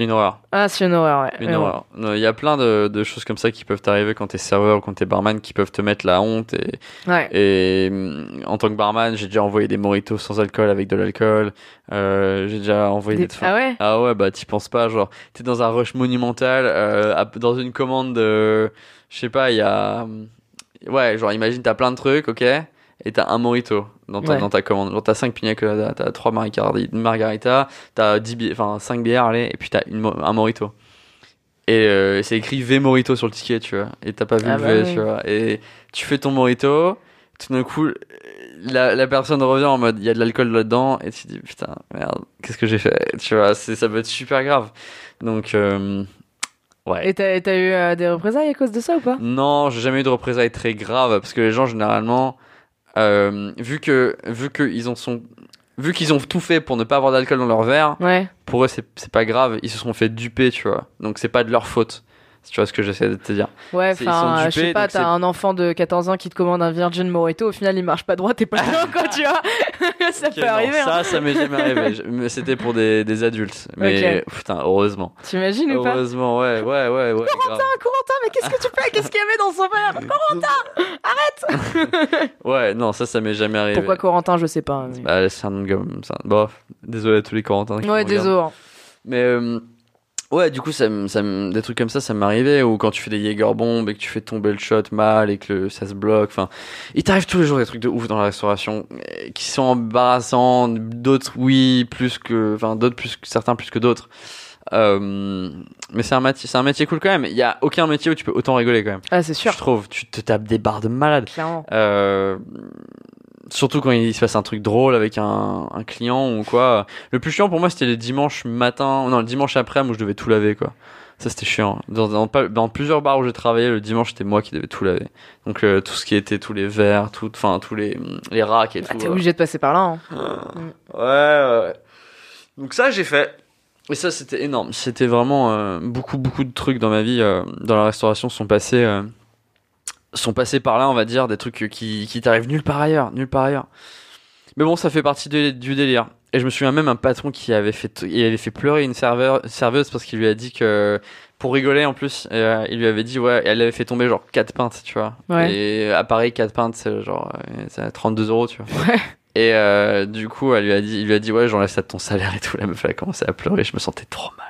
Une horreur. Ah, c'est une horreur, ouais. Une mais horreur. Il bon. y a plein de, de choses comme ça qui peuvent t'arriver quand t'es serveur ou quand t'es barman qui peuvent te mettre la honte. Et, ouais. et en tant que barman, j'ai déjà envoyé des mojitos sans alcool avec de l'alcool. Euh, j'ai déjà envoyé des. des... Ah ouais Ah ouais, bah t'y penses pas. Genre, t'es dans un rush monumental, euh, dans une commande de. Je sais pas, il y a. Ouais, genre, imagine t'as plein de trucs, ok. Et t'as un mojito dans ta, ouais. dans ta commande. Genre, t'as cinq pina colada, t'as trois margaritas, t'as dix bi- enfin, cinq bières, allez, et puis t'as une mo- un mojito. Et euh, c'est écrit V mojito sur le ticket, tu vois. Et t'as pas vu ah le bah V, oui. tu vois. Et tu fais ton mojito, tout d'un coup, la, la personne revient en mode, il y a de l'alcool là-dedans, et tu te dis, putain, merde, qu'est-ce que j'ai fait? Tu vois, c'est, ça peut être super grave. Donc, euh, ouais. Et t'as, et t'as eu euh, des représailles à cause de ça ou pas? Non, j'ai jamais eu de représailles très graves, parce que les gens, généralement, Euh, vu que vu que ils ont son vu qu'ils ont tout fait pour ne pas avoir d'alcool dans leur verre, ouais. pour eux c'est c'est pas grave, ils se sont fait duper, tu vois. Donc c'est pas de leur faute. Tu vois ce que j'essaie de te dire? Ouais, enfin, je sais pas, t'as c'est... un enfant de quatorze ans qui te commande un Virgin Mojito, au final il marche pas droit, t'es pas dedans, quoi, tu vois. Ça okay, peut non, arriver. Ça, hein. ça m'est jamais arrivé. Mais c'était pour des, des adultes. Mais okay. putain, heureusement. T'imagines ou pas? Heureusement, ouais, ouais, ouais. ouais Corentin, Corentin, mais qu'est-ce que tu fais? Qu'est-ce qu'il y avait dans son verre? Corentin, arrête! Ouais, non, ça, ça m'est jamais arrivé. Pourquoi Corentin? Je sais pas. Mais... Bah, c'est un nom comme ça. Bon, désolé à tous les Corentins. Qui ouais, désolé. Mais. Euh... Ouais, du coup, ça, ça, des trucs comme ça, ça m'arrivait. Ou quand tu fais des Jägerbombes et que tu fais tomber le shot mal et que le, ça se bloque. Enfin, il t'arrive tous les jours des trucs de ouf dans la restauration qui sont embarrassants. D'autres, oui, plus que, enfin, d'autres plus que certains, plus que d'autres. Euh, mais c'est un, mati- c'est un métier cool quand même. Il y a aucun métier où tu peux autant rigoler quand même. Ah, c'est sûr. Je trouve, tu te tapes des barres de malade. Clairement. Euh, Surtout quand il se passe un truc drôle avec un, un client ou quoi. Le plus chiant pour moi, c'était les dimanches matin, non, le dimanche après-midi où je devais tout laver, quoi. Ça, c'était chiant. Dans, dans, dans plusieurs bars où j'ai travaillé, le dimanche, c'était moi qui devais tout laver. Donc, euh, tout ce qui était, tous les verres, tout, enfin, tous les, les racks et ah, tout. T'es euh... obligé de passer par là, hein. Euh, ouais, ouais, ouais. Donc, ça, j'ai fait. Et ça, c'était énorme. C'était vraiment euh, beaucoup, beaucoup de trucs dans ma vie, euh, dans la restauration, sont passés. Euh... sont passés par là, on va dire, des trucs qui, qui t'arrivent nulle part ailleurs, nulle part ailleurs. Mais bon, ça fait partie de, du délire. Et je me souviens même un patron qui avait fait, il avait fait pleurer une serveur, serveuse parce qu'il lui a dit que, pour rigoler en plus, euh, il lui avait dit, ouais, elle avait fait tomber genre quatre pintes, tu vois. Ouais. Et à Paris, quatre pintes, c'est genre, c'est à trente-deux euros, tu vois. Ouais. Et euh, du coup, elle lui a dit, il lui a dit, ouais, j'enlève ça de ton salaire et tout. La meuf, elle a commencé à pleurer, je me sentais trop mal.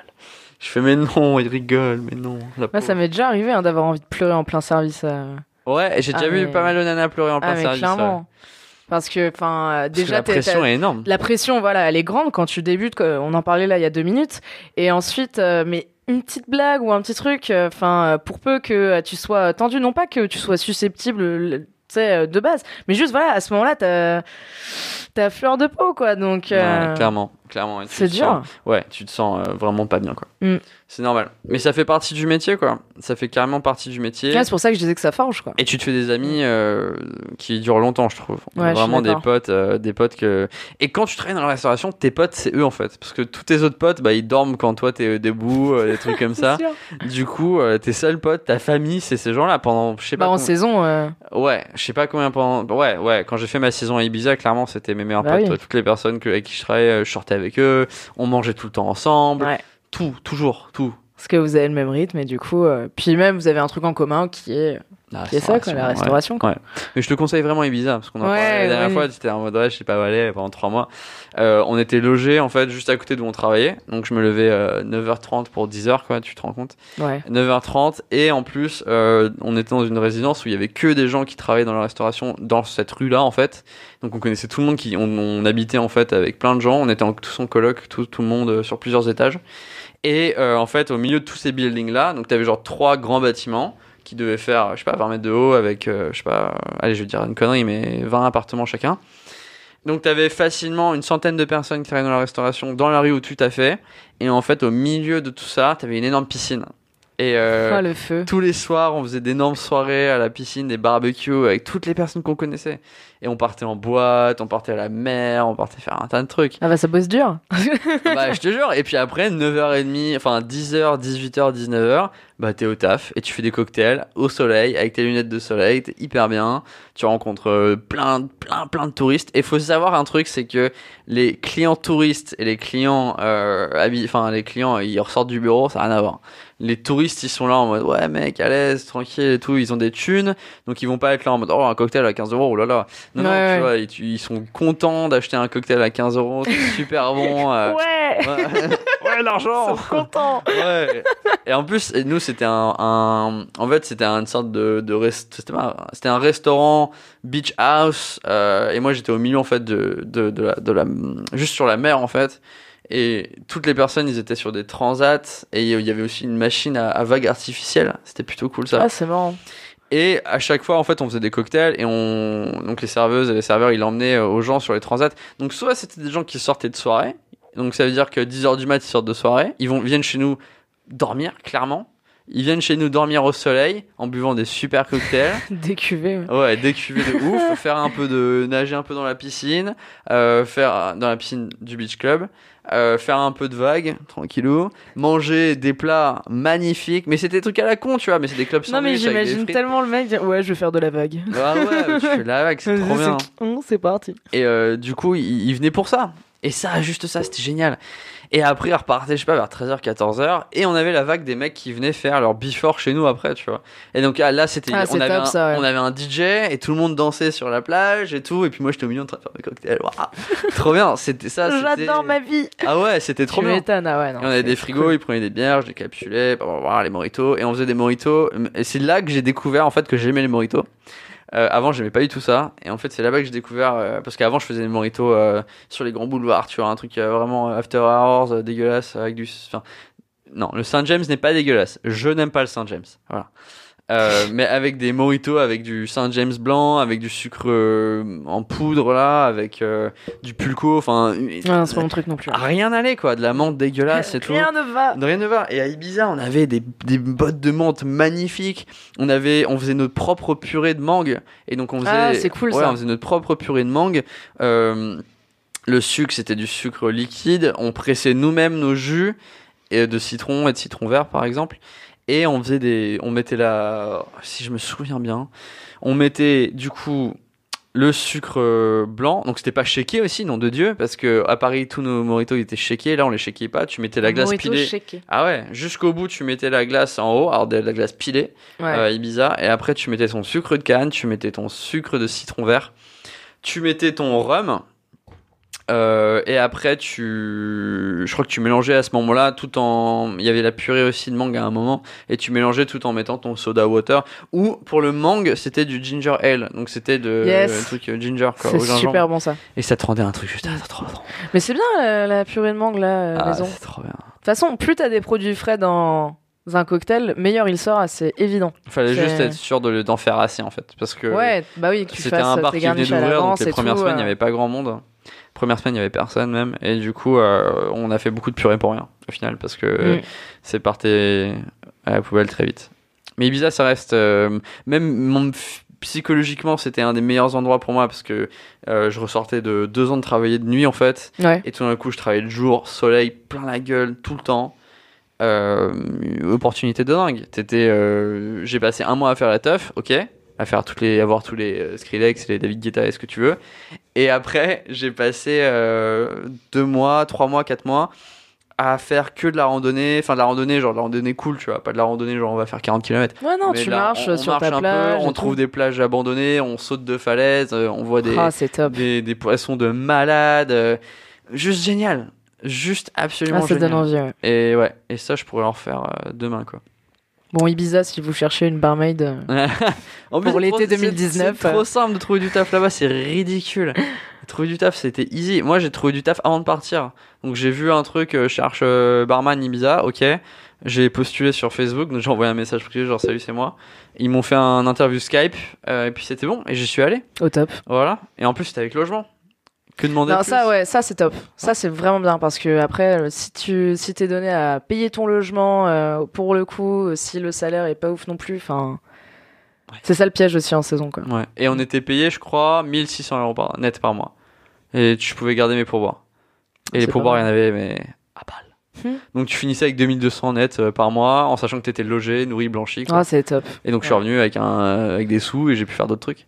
Je fais, mais non, il rigole, mais non. Bah, ça m'est déjà arrivé hein, d'avoir envie de pleurer en plein service. Euh... Ouais, j'ai ah déjà mais... vu pas mal de nanas pleurer en plein ah service. Mais clairement. Ouais. Parce que, enfin, déjà, parce que la pression est énorme. La pression, voilà, elle est grande quand tu débutes. On en parlait là il y a deux minutes. Et ensuite, euh, mais une petite blague ou un petit truc, enfin, euh, pour peu que tu sois tendu, non pas que tu sois susceptible, tu sais, de base, mais juste, voilà, à ce moment-là, t'as, t'as fleur de peau, quoi. Donc, euh, ouais, clairement, clairement. Et c'est dur. Sens, ouais, tu te sens euh, vraiment pas bien, quoi. Mm. C'est normal. Mais ça fait partie du métier, quoi. Ça fait carrément partie du métier. Ouais, c'est pour ça que je disais que ça forge, quoi. Et tu te fais des amis euh, qui durent longtemps, je trouve. Ouais, vraiment je des potes, euh, des potes que. Et quand tu travailles dans la restauration, tes potes, c'est eux, en fait, parce que tous tes autres potes, bah, ils dorment quand toi t'es debout, euh, des trucs comme ça. Sûr. Du coup, euh, tes seuls potes, ta famille, c'est ces gens-là pendant, je sais bah, pas. En combien... saison. Euh... Ouais, je sais pas combien pendant. Ouais, ouais. Quand j'ai fait ma saison à Ibiza, clairement, c'était mes meilleurs bah, potes. Oui. Toutes les personnes que, avec qui je travaillais, je sortais avec eux. On mangeait tout le temps ensemble. Ouais. Tout, toujours, tout. Parce que vous avez le même rythme et du coup... Euh, puis même, vous avez un truc en commun qui est, qui est ça, quoi, la restauration. Ouais, quoi. Ouais. Mais je te conseille vraiment Ibiza, parce qu'on en ouais, parlait la dernière oui. fois, tu étais en mode, ouais, je sais pas où aller pendant trois mois. Euh, on était logés, en fait, juste à côté d'où on travaillait. Donc, je me levais euh, neuf heures trente pour dix heures, quoi, tu te rends compte ouais. neuf heures trente, et en plus, euh, on était dans une résidence où il y avait que des gens qui travaillaient dans la restauration, dans cette rue-là, en fait. Donc, on connaissait tout le monde, qui, on, on habitait, en fait, avec plein de gens. On était en, tous en coloc, tout, tout le monde euh, sur plusieurs étages. Et euh, en fait, au milieu de tous ces buildings-là, donc t'avais genre trois grands bâtiments qui devaient faire, je sais pas, vingt mètres de haut avec, euh, je sais pas, euh, allez, je vais dire une connerie, mais vingt appartements chacun. Donc t'avais facilement une centaine de personnes qui travaillaient dans la restauration, dans la rue où tu t'as fait. Et en fait, au milieu de tout ça, t'avais une énorme piscine. Et euh, oh, le feu. Tous les soirs, on faisait d'énormes soirées à la piscine, des barbecues avec toutes les personnes qu'on connaissait. Et on partait en boîte, on partait à la mer, on partait faire un tas de trucs. Ah bah ça bosse dur. Bah je te jure. Et puis après, neuf heures trente, enfin dix heures, dix-huit heures, dix-neuf heures, bah t'es au taf et tu fais des cocktails au soleil avec tes lunettes de soleil, t'es hyper bien. Tu rencontres plein, plein, plein de touristes. Et faut savoir un truc, c'est que les clients touristes et les clients, euh, hab- enfin les clients, ils ressortent du bureau, ça n'a rien à voir. Les touristes, ils sont là en mode, ouais, mec, à l'aise, tranquille et tout, ils ont des thunes, donc ils vont pas être là en mode, oh, un cocktail à quinze euros, oh là là. Non, ouais, non, tu ouais. vois, ils, ils sont contents d'acheter un cocktail à quinze euros, c'est super bon. Euh, ouais. ouais. Ouais, l'argent. Ils sont contents. Ouais. Et en plus, nous, c'était un, un, en fait, c'était une sorte de, de rest, c'était, pas, c'était un restaurant beach house, euh, et moi, j'étais au milieu, en fait, de, de, de la, de la, juste sur la mer, en fait. Et toutes les personnes, ils étaient sur des transats et il y avait aussi une machine à, à vagues artificielles. C'était plutôt cool, ça. Ah, c'est marrant. Et à chaque fois, en fait, on faisait des cocktails et on, donc les serveuses et les serveurs, ils l'emmenaient aux gens sur les transats. Donc, soit c'était des gens qui sortaient de soirée. Donc, ça veut dire que dix heures du mat, ils sortent de soirée. Ils vont, viennent chez nous dormir, clairement. Ils viennent chez nous dormir au soleil en buvant des super cocktails. Des cuvées. Ouais, ouais, des cuvées de ouf. Faire un peu de, nager un peu dans la piscine, euh, faire dans la piscine du beach club. Euh, faire un peu de vagues, tranquillou, manger des plats magnifiques, mais c'était des trucs à la con, tu vois, mais c'est des clubs sandwich. Non mais j'imagine tellement le mec dire ouais, je vais faire de la vague. Ah ouais, je fais de la vague, c'est trop bien. Hein. C'est parti. Et euh, du coup, il, il venait pour ça. Et ça, juste ça, c'était génial. Et après, on repartait, je sais pas, vers treize heures, quatorze heures, et on avait la vague des mecs qui venaient faire leur before chez nous après, tu vois. Et donc là, c'était, ah, on, avait top, un, ça, ouais. on avait un D J et tout le monde dansait sur la plage et tout, et puis moi, j'étais au milieu en train de faire mes cocktails. Waouh, trop bien, c'était ça. C'était... J'adore ma vie. Ah ouais, c'était trop tu bien. M'étonnes, ah ouais, non, et on avait des frigos, cool. Ils prenaient des bières, je les capsulais, les mojitos, et on faisait des mojitos. Et c'est là que j'ai découvert en fait que j'aimais les mojitos. Euh, avant, j'aimais pas du tout ça, et en fait, c'est là-bas que j'ai découvert euh, parce qu'avant, je faisais des mojitos euh, sur les grands boulevards, tu vois, un truc euh, vraiment after hours euh, dégueulasse avec du. Enfin, non, le Saint James n'est pas dégueulasse. Je n'aime pas le Saint James, voilà. Euh, mais avec des mojitos, avec du Saint James blanc, avec du sucre euh, en poudre là, avec euh, du pulco, enfin. Ouais, c'est pas mon truc non plus. Rien n'allait quoi, de la menthe dégueulasse et tout. Rien ne va. Rien ne va. Et à Ibiza, on avait des des bottes de menthe magnifiques. On avait, on faisait notre propre purée de mangue. Et donc on faisait. Ah, c'est cool ouais, ça. On faisait notre propre purée de mangue. Euh, le sucre, c'était du sucre liquide. On pressait nous-mêmes nos jus et de citron et de citron vert par exemple. Et on faisait des, on mettait la, si je me souviens bien, on mettait du coup le sucre blanc. Donc c'était pas shaké aussi, nom de Dieu, parce que à Paris tous nos mojitos ils étaient shakés. Là on les shakait pas. Tu mettais la glace Morito pilée. Shaké. Ah ouais, jusqu'au bout tu mettais la glace en haut, alors de la glace pilée, ouais. euh, Ibiza. Et après tu mettais ton sucre de canne, tu mettais ton sucre de citron vert, tu mettais ton rhum. Euh, et après, tu, je crois que tu mélangeais à ce moment-là tout en, il y avait la purée aussi de mangue à un moment, et tu mélangeais tout en mettant ton soda water. Ou pour le mangue, c'était du ginger ale, donc c'était de yes. le truc ginger. Quoi, c'est super gingembre. Bon ça. Et ça te rendait un truc juste ah, trop, trop. Mais c'est bien la, la purée de mangue là ah, maison. C'est trop bien. De toute façon, plus t'as des produits frais dans un cocktail, meilleur il sera, c'est évident. Il fallait c'est... juste être sûr de, d'en faire assez en fait, parce que ouais, bah oui, que tu c'était fasses, un bar qui venait d'ouvrir, donc les premières tout, semaines il euh... n'y avait pas grand monde. Première semaine, il n'y avait personne même. Et du coup, euh, on a fait beaucoup de purée pour rien, au final, parce que euh, mmh. c'est parti à la poubelle très vite. Mais Ibiza, ça reste... Euh, même mon, psychologiquement, c'était un des meilleurs endroits pour moi, parce que euh, je ressortais de deux ans de travailler de nuit, en fait. Ouais. Et tout d'un coup, je travaillais le jour, soleil, plein la gueule, tout le temps. Euh, opportunité de dingue. T'étais, euh, j'ai passé un mois à faire la teuf, ok, à faire toutes les, avoir tous les Skrillex, les David Guetta et ce que tu veux. Et après, j'ai passé euh, deux mois, trois mois, quatre mois à faire que de la randonnée, enfin de la randonnée, genre de la randonnée cool, tu vois, pas de la randonnée genre on va faire quarante kilomètres. Ouais, non, mais tu là, marches on, on sur marche ta un plage. Peu, on trouve des plages abandonnées, on saute de falaises, euh, on voit des, ah, c'est top. Des, des poissons de malade. Euh, juste génial. Juste absolument ah, ça génial. Donne envie, ouais. Et ouais, et ça, je pourrais en refaire euh, demain, quoi. Bon, Ibiza, si vous cherchez une barmaid euh, en pour l'été deux mille dix-neuf. C'est, c'est trop simple de trouver du taf là-bas, c'est ridicule. Trouver du taf, c'était easy. Moi, j'ai trouvé du taf avant de partir. Donc, j'ai vu un truc, euh, cherche euh, barman Ibiza, ok. J'ai postulé sur Facebook, donc j'ai envoyé un message privé, genre salut, c'est moi. Ils m'ont fait un interview Skype, euh, et puis c'était bon, et j'y suis allé. Au top. Voilà. Et en plus, c'était avec logement. Que demander non, plus ça, ouais, ça c'est top. Ça c'est vraiment bien parce que après, si tu si t'es donné à payer ton logement euh, pour le coup, si le salaire est pas ouf non plus, enfin, ouais. C'est ça le piège aussi en saison, quoi. Ouais. Et on était payé, je crois, mille six cents euros par, net par mois. Et tu pouvais garder mes pourboires. Et c'est les pourboires, il y en avait, mais à balle. Hmm. Donc tu finissais avec deux mille deux cents net par mois, en sachant que t'étais logé, nourri, blanchi. Ah, oh, c'est top. Et donc ouais. Je suis revenu avec un euh, avec des sous et j'ai pu faire d'autres trucs.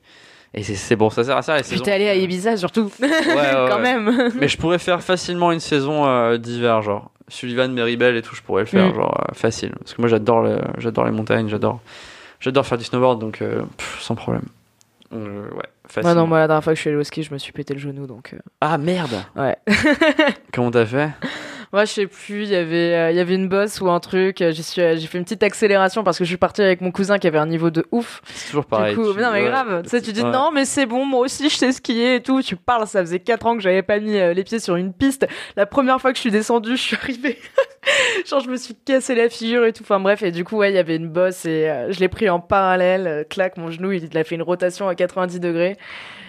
Et c'est, c'est bon, ça sert à ça. Puis t'es allé à Ibiza surtout, ouais, ouais, quand ouais. même. Mais je pourrais faire facilement une saison euh, d'hiver, genre Sullivan, Meribel et tout, je pourrais le faire, mm. genre euh, facile. Parce que moi j'adore, le, j'adore les montagnes, j'adore, j'adore faire du snowboard, donc euh, pff, sans problème. Euh, ouais, facile. Ouais, non, moi la dernière fois que je suis allé au ski, je me suis pété le genou, donc. Euh... Ah merde. Ouais. Comment t'as fait? Moi, je sais plus, il y avait, euh, y avait une bosse ou un truc. Euh, j'y suis, euh, j'ai fait une petite accélération parce que je suis partie avec mon cousin qui avait un niveau de ouf. C'est toujours pareil. Du coup, mais non, mais grave. Tu sais, tu dis ouais. non, mais c'est bon, moi aussi, je sais skier et tout. Tu parles, ça faisait quatre ans que j'avais pas mis euh, les pieds sur une piste. La première fois que je suis descendue, je suis arrivée. Genre, je me suis cassé la figure et tout. Enfin, bref, et du coup, ouais, il y avait une bosse et euh, je l'ai pris en parallèle. Euh, clac, mon genou, il a fait une rotation à quatre-vingt-dix degrés.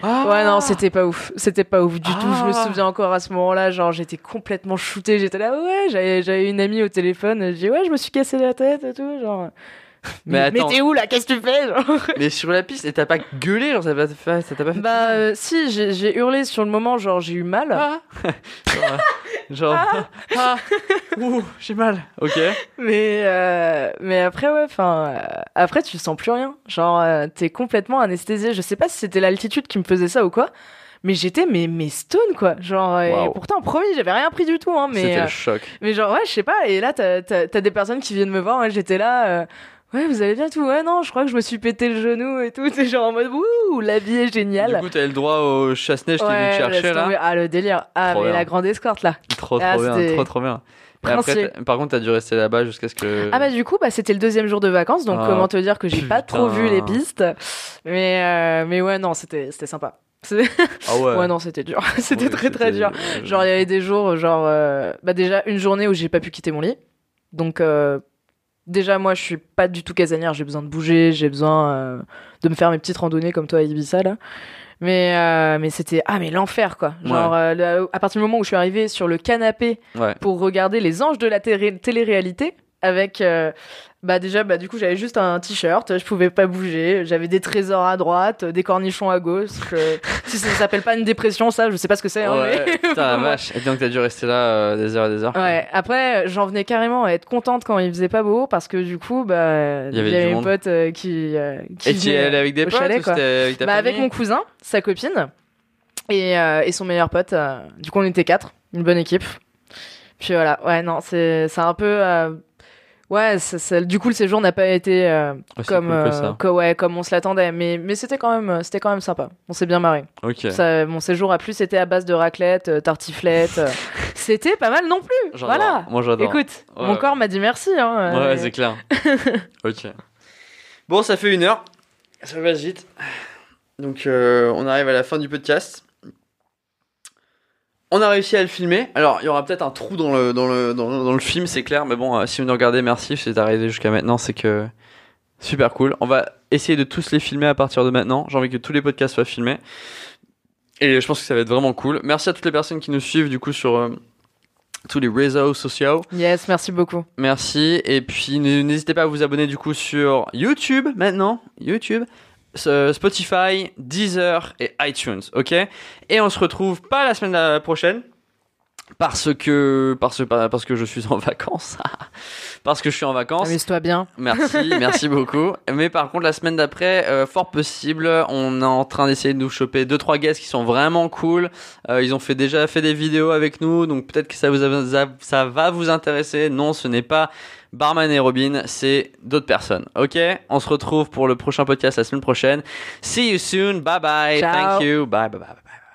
Ah. Ouais, non, c'était pas ouf. C'était pas ouf du ah. tout. Je me souviens encore à ce moment-là. Genre, j'étais complètement shootée. J'étais là, ouais, j'avais, j'avais une amie au téléphone, je dis ouais, je me suis cassé la tête et tout, genre. Mais, mais, attends, mais t'es où là, qu'est-ce que tu fais, genre. Mais sur la piste, et t'as pas gueulé, genre ça t'a pas fait. Bah euh, si, j'ai, j'ai hurlé sur le moment, genre j'ai eu mal. Ah. genre, ah. Ah. Ouh, j'ai mal. Ok. Mais euh, mais après ouais, enfin euh, après tu sens plus rien, genre euh, t'es complètement anesthésié. Je sais pas si c'était l'altitude qui me faisait ça ou quoi. Mais j'étais mais mais stone quoi, genre wow. Et pourtant promis j'avais rien pris du tout hein, mais c'était le choc. Euh, mais genre ouais je sais pas et là t'as, t'as t'as des personnes qui viennent me voir hein, j'étais là euh, ouais vous allez bien tout ouais non je crois que je me suis pété le genou et tout c'est genre en mode ouh la vie est géniale. Du coup t'avais le droit au chasse-neige ouais, t'es venu chercher là. Ah le délire ah trop mais bien. La grande escorte là. Trop trop ah, bien c'était... trop trop bien. Et après, par contre, t'as dû rester là-bas jusqu'à ce que. Ah bah du coup, bah c'était le deuxième jour de vacances, donc ah, comment te dire que j'ai putain. Pas trop vu les pistes, mais euh, mais ouais non c'était c'était sympa. Ah ouais. ouais non c'était dur c'était oui, très c'était... très dur genre il y avait des jours genre euh, bah déjà une journée où j'ai pas pu quitter mon lit donc euh, déjà moi je suis pas du tout casanière j'ai besoin de bouger j'ai besoin euh, de me faire mes petites randonnées comme toi à Ibiza là mais euh, mais c'était ah mais l'enfer quoi genre ouais. euh, à partir du moment où je suis arrivée sur le canapé ouais. pour regarder les anges de la télé- télé-réalité avec euh, bah déjà bah du coup j'avais juste un t-shirt je pouvais pas bouger j'avais des trésors à droite des cornichons à gauche euh, si ça s'appelle pas une dépression ça je sais pas ce que c'est hein, ouais, mais... putain la vache et donc t'as dû rester là euh, des heures et des heures ouais quoi. Après j'en venais carrément à être contente quand il faisait pas beau parce que du coup bah il y avait, y avait mes potes euh, qui, euh, qui et tu es allée avec des potes chalet, ou c'était avec ta bah, famille avec mon cousin sa copine et, euh, et son meilleur pote euh, du coup on était quatre une bonne équipe puis voilà ouais non c'est, c'est un peu euh, Ouais, ça, ça, du coup le séjour n'a pas été euh, ouais, comme euh, que, ouais, comme on se l'attendait, mais mais c'était quand même c'était quand même sympa. On s'est bien marré. Okay. Ça, mon séjour à plus c'était à base de raclette, euh, tartiflette. Euh, c'était pas mal non plus. J'adore. Voilà. Moi j'adore. Écoute, ouais. Mon corps m'a dit merci. Hein, ouais, euh, c'est et... clair. Ok. Bon, ça fait une heure. Ça va vite. Donc euh, on arrive à la fin du podcast. On a réussi à le filmer. Alors, il y aura peut-être un trou dans le, dans le, dans le, dans le film, c'est clair. Mais bon, euh, si vous nous regardez, merci. Si vous êtes arrivé jusqu'à maintenant, c'est que... Super cool. On va essayer de tous les filmer à partir de maintenant. J'ai envie que tous les podcasts soient filmés. Et je pense que ça va être vraiment cool. Merci à toutes les personnes qui nous suivent, du coup, sur... Euh... tous les réseaux sociaux. Yes, merci beaucoup. Merci. Et puis, n'hésitez pas à vous abonner, du coup, sur YouTube, maintenant. YouTube. Spotify, Deezer et iTunes, ok? Et on se retrouve pas la semaine prochaine parce que parce parce que je suis en vacances, parce que je suis en vacances. Amuse-toi bien. Merci, merci beaucoup. Mais par contre la semaine d'après, euh, fort possible, on est en train d'essayer de nous choper deux trois guests qui sont vraiment cool. Euh, ils ont fait déjà fait des vidéos avec nous, donc peut-être que ça vous a, ça va vous intéresser. Non, ce n'est pas Barman et Robin, c'est d'autres personnes. Ok, on se retrouve pour le prochain podcast la semaine prochaine. See you soon. Bye bye. Ciao. Thank you. Bye bye bye bye.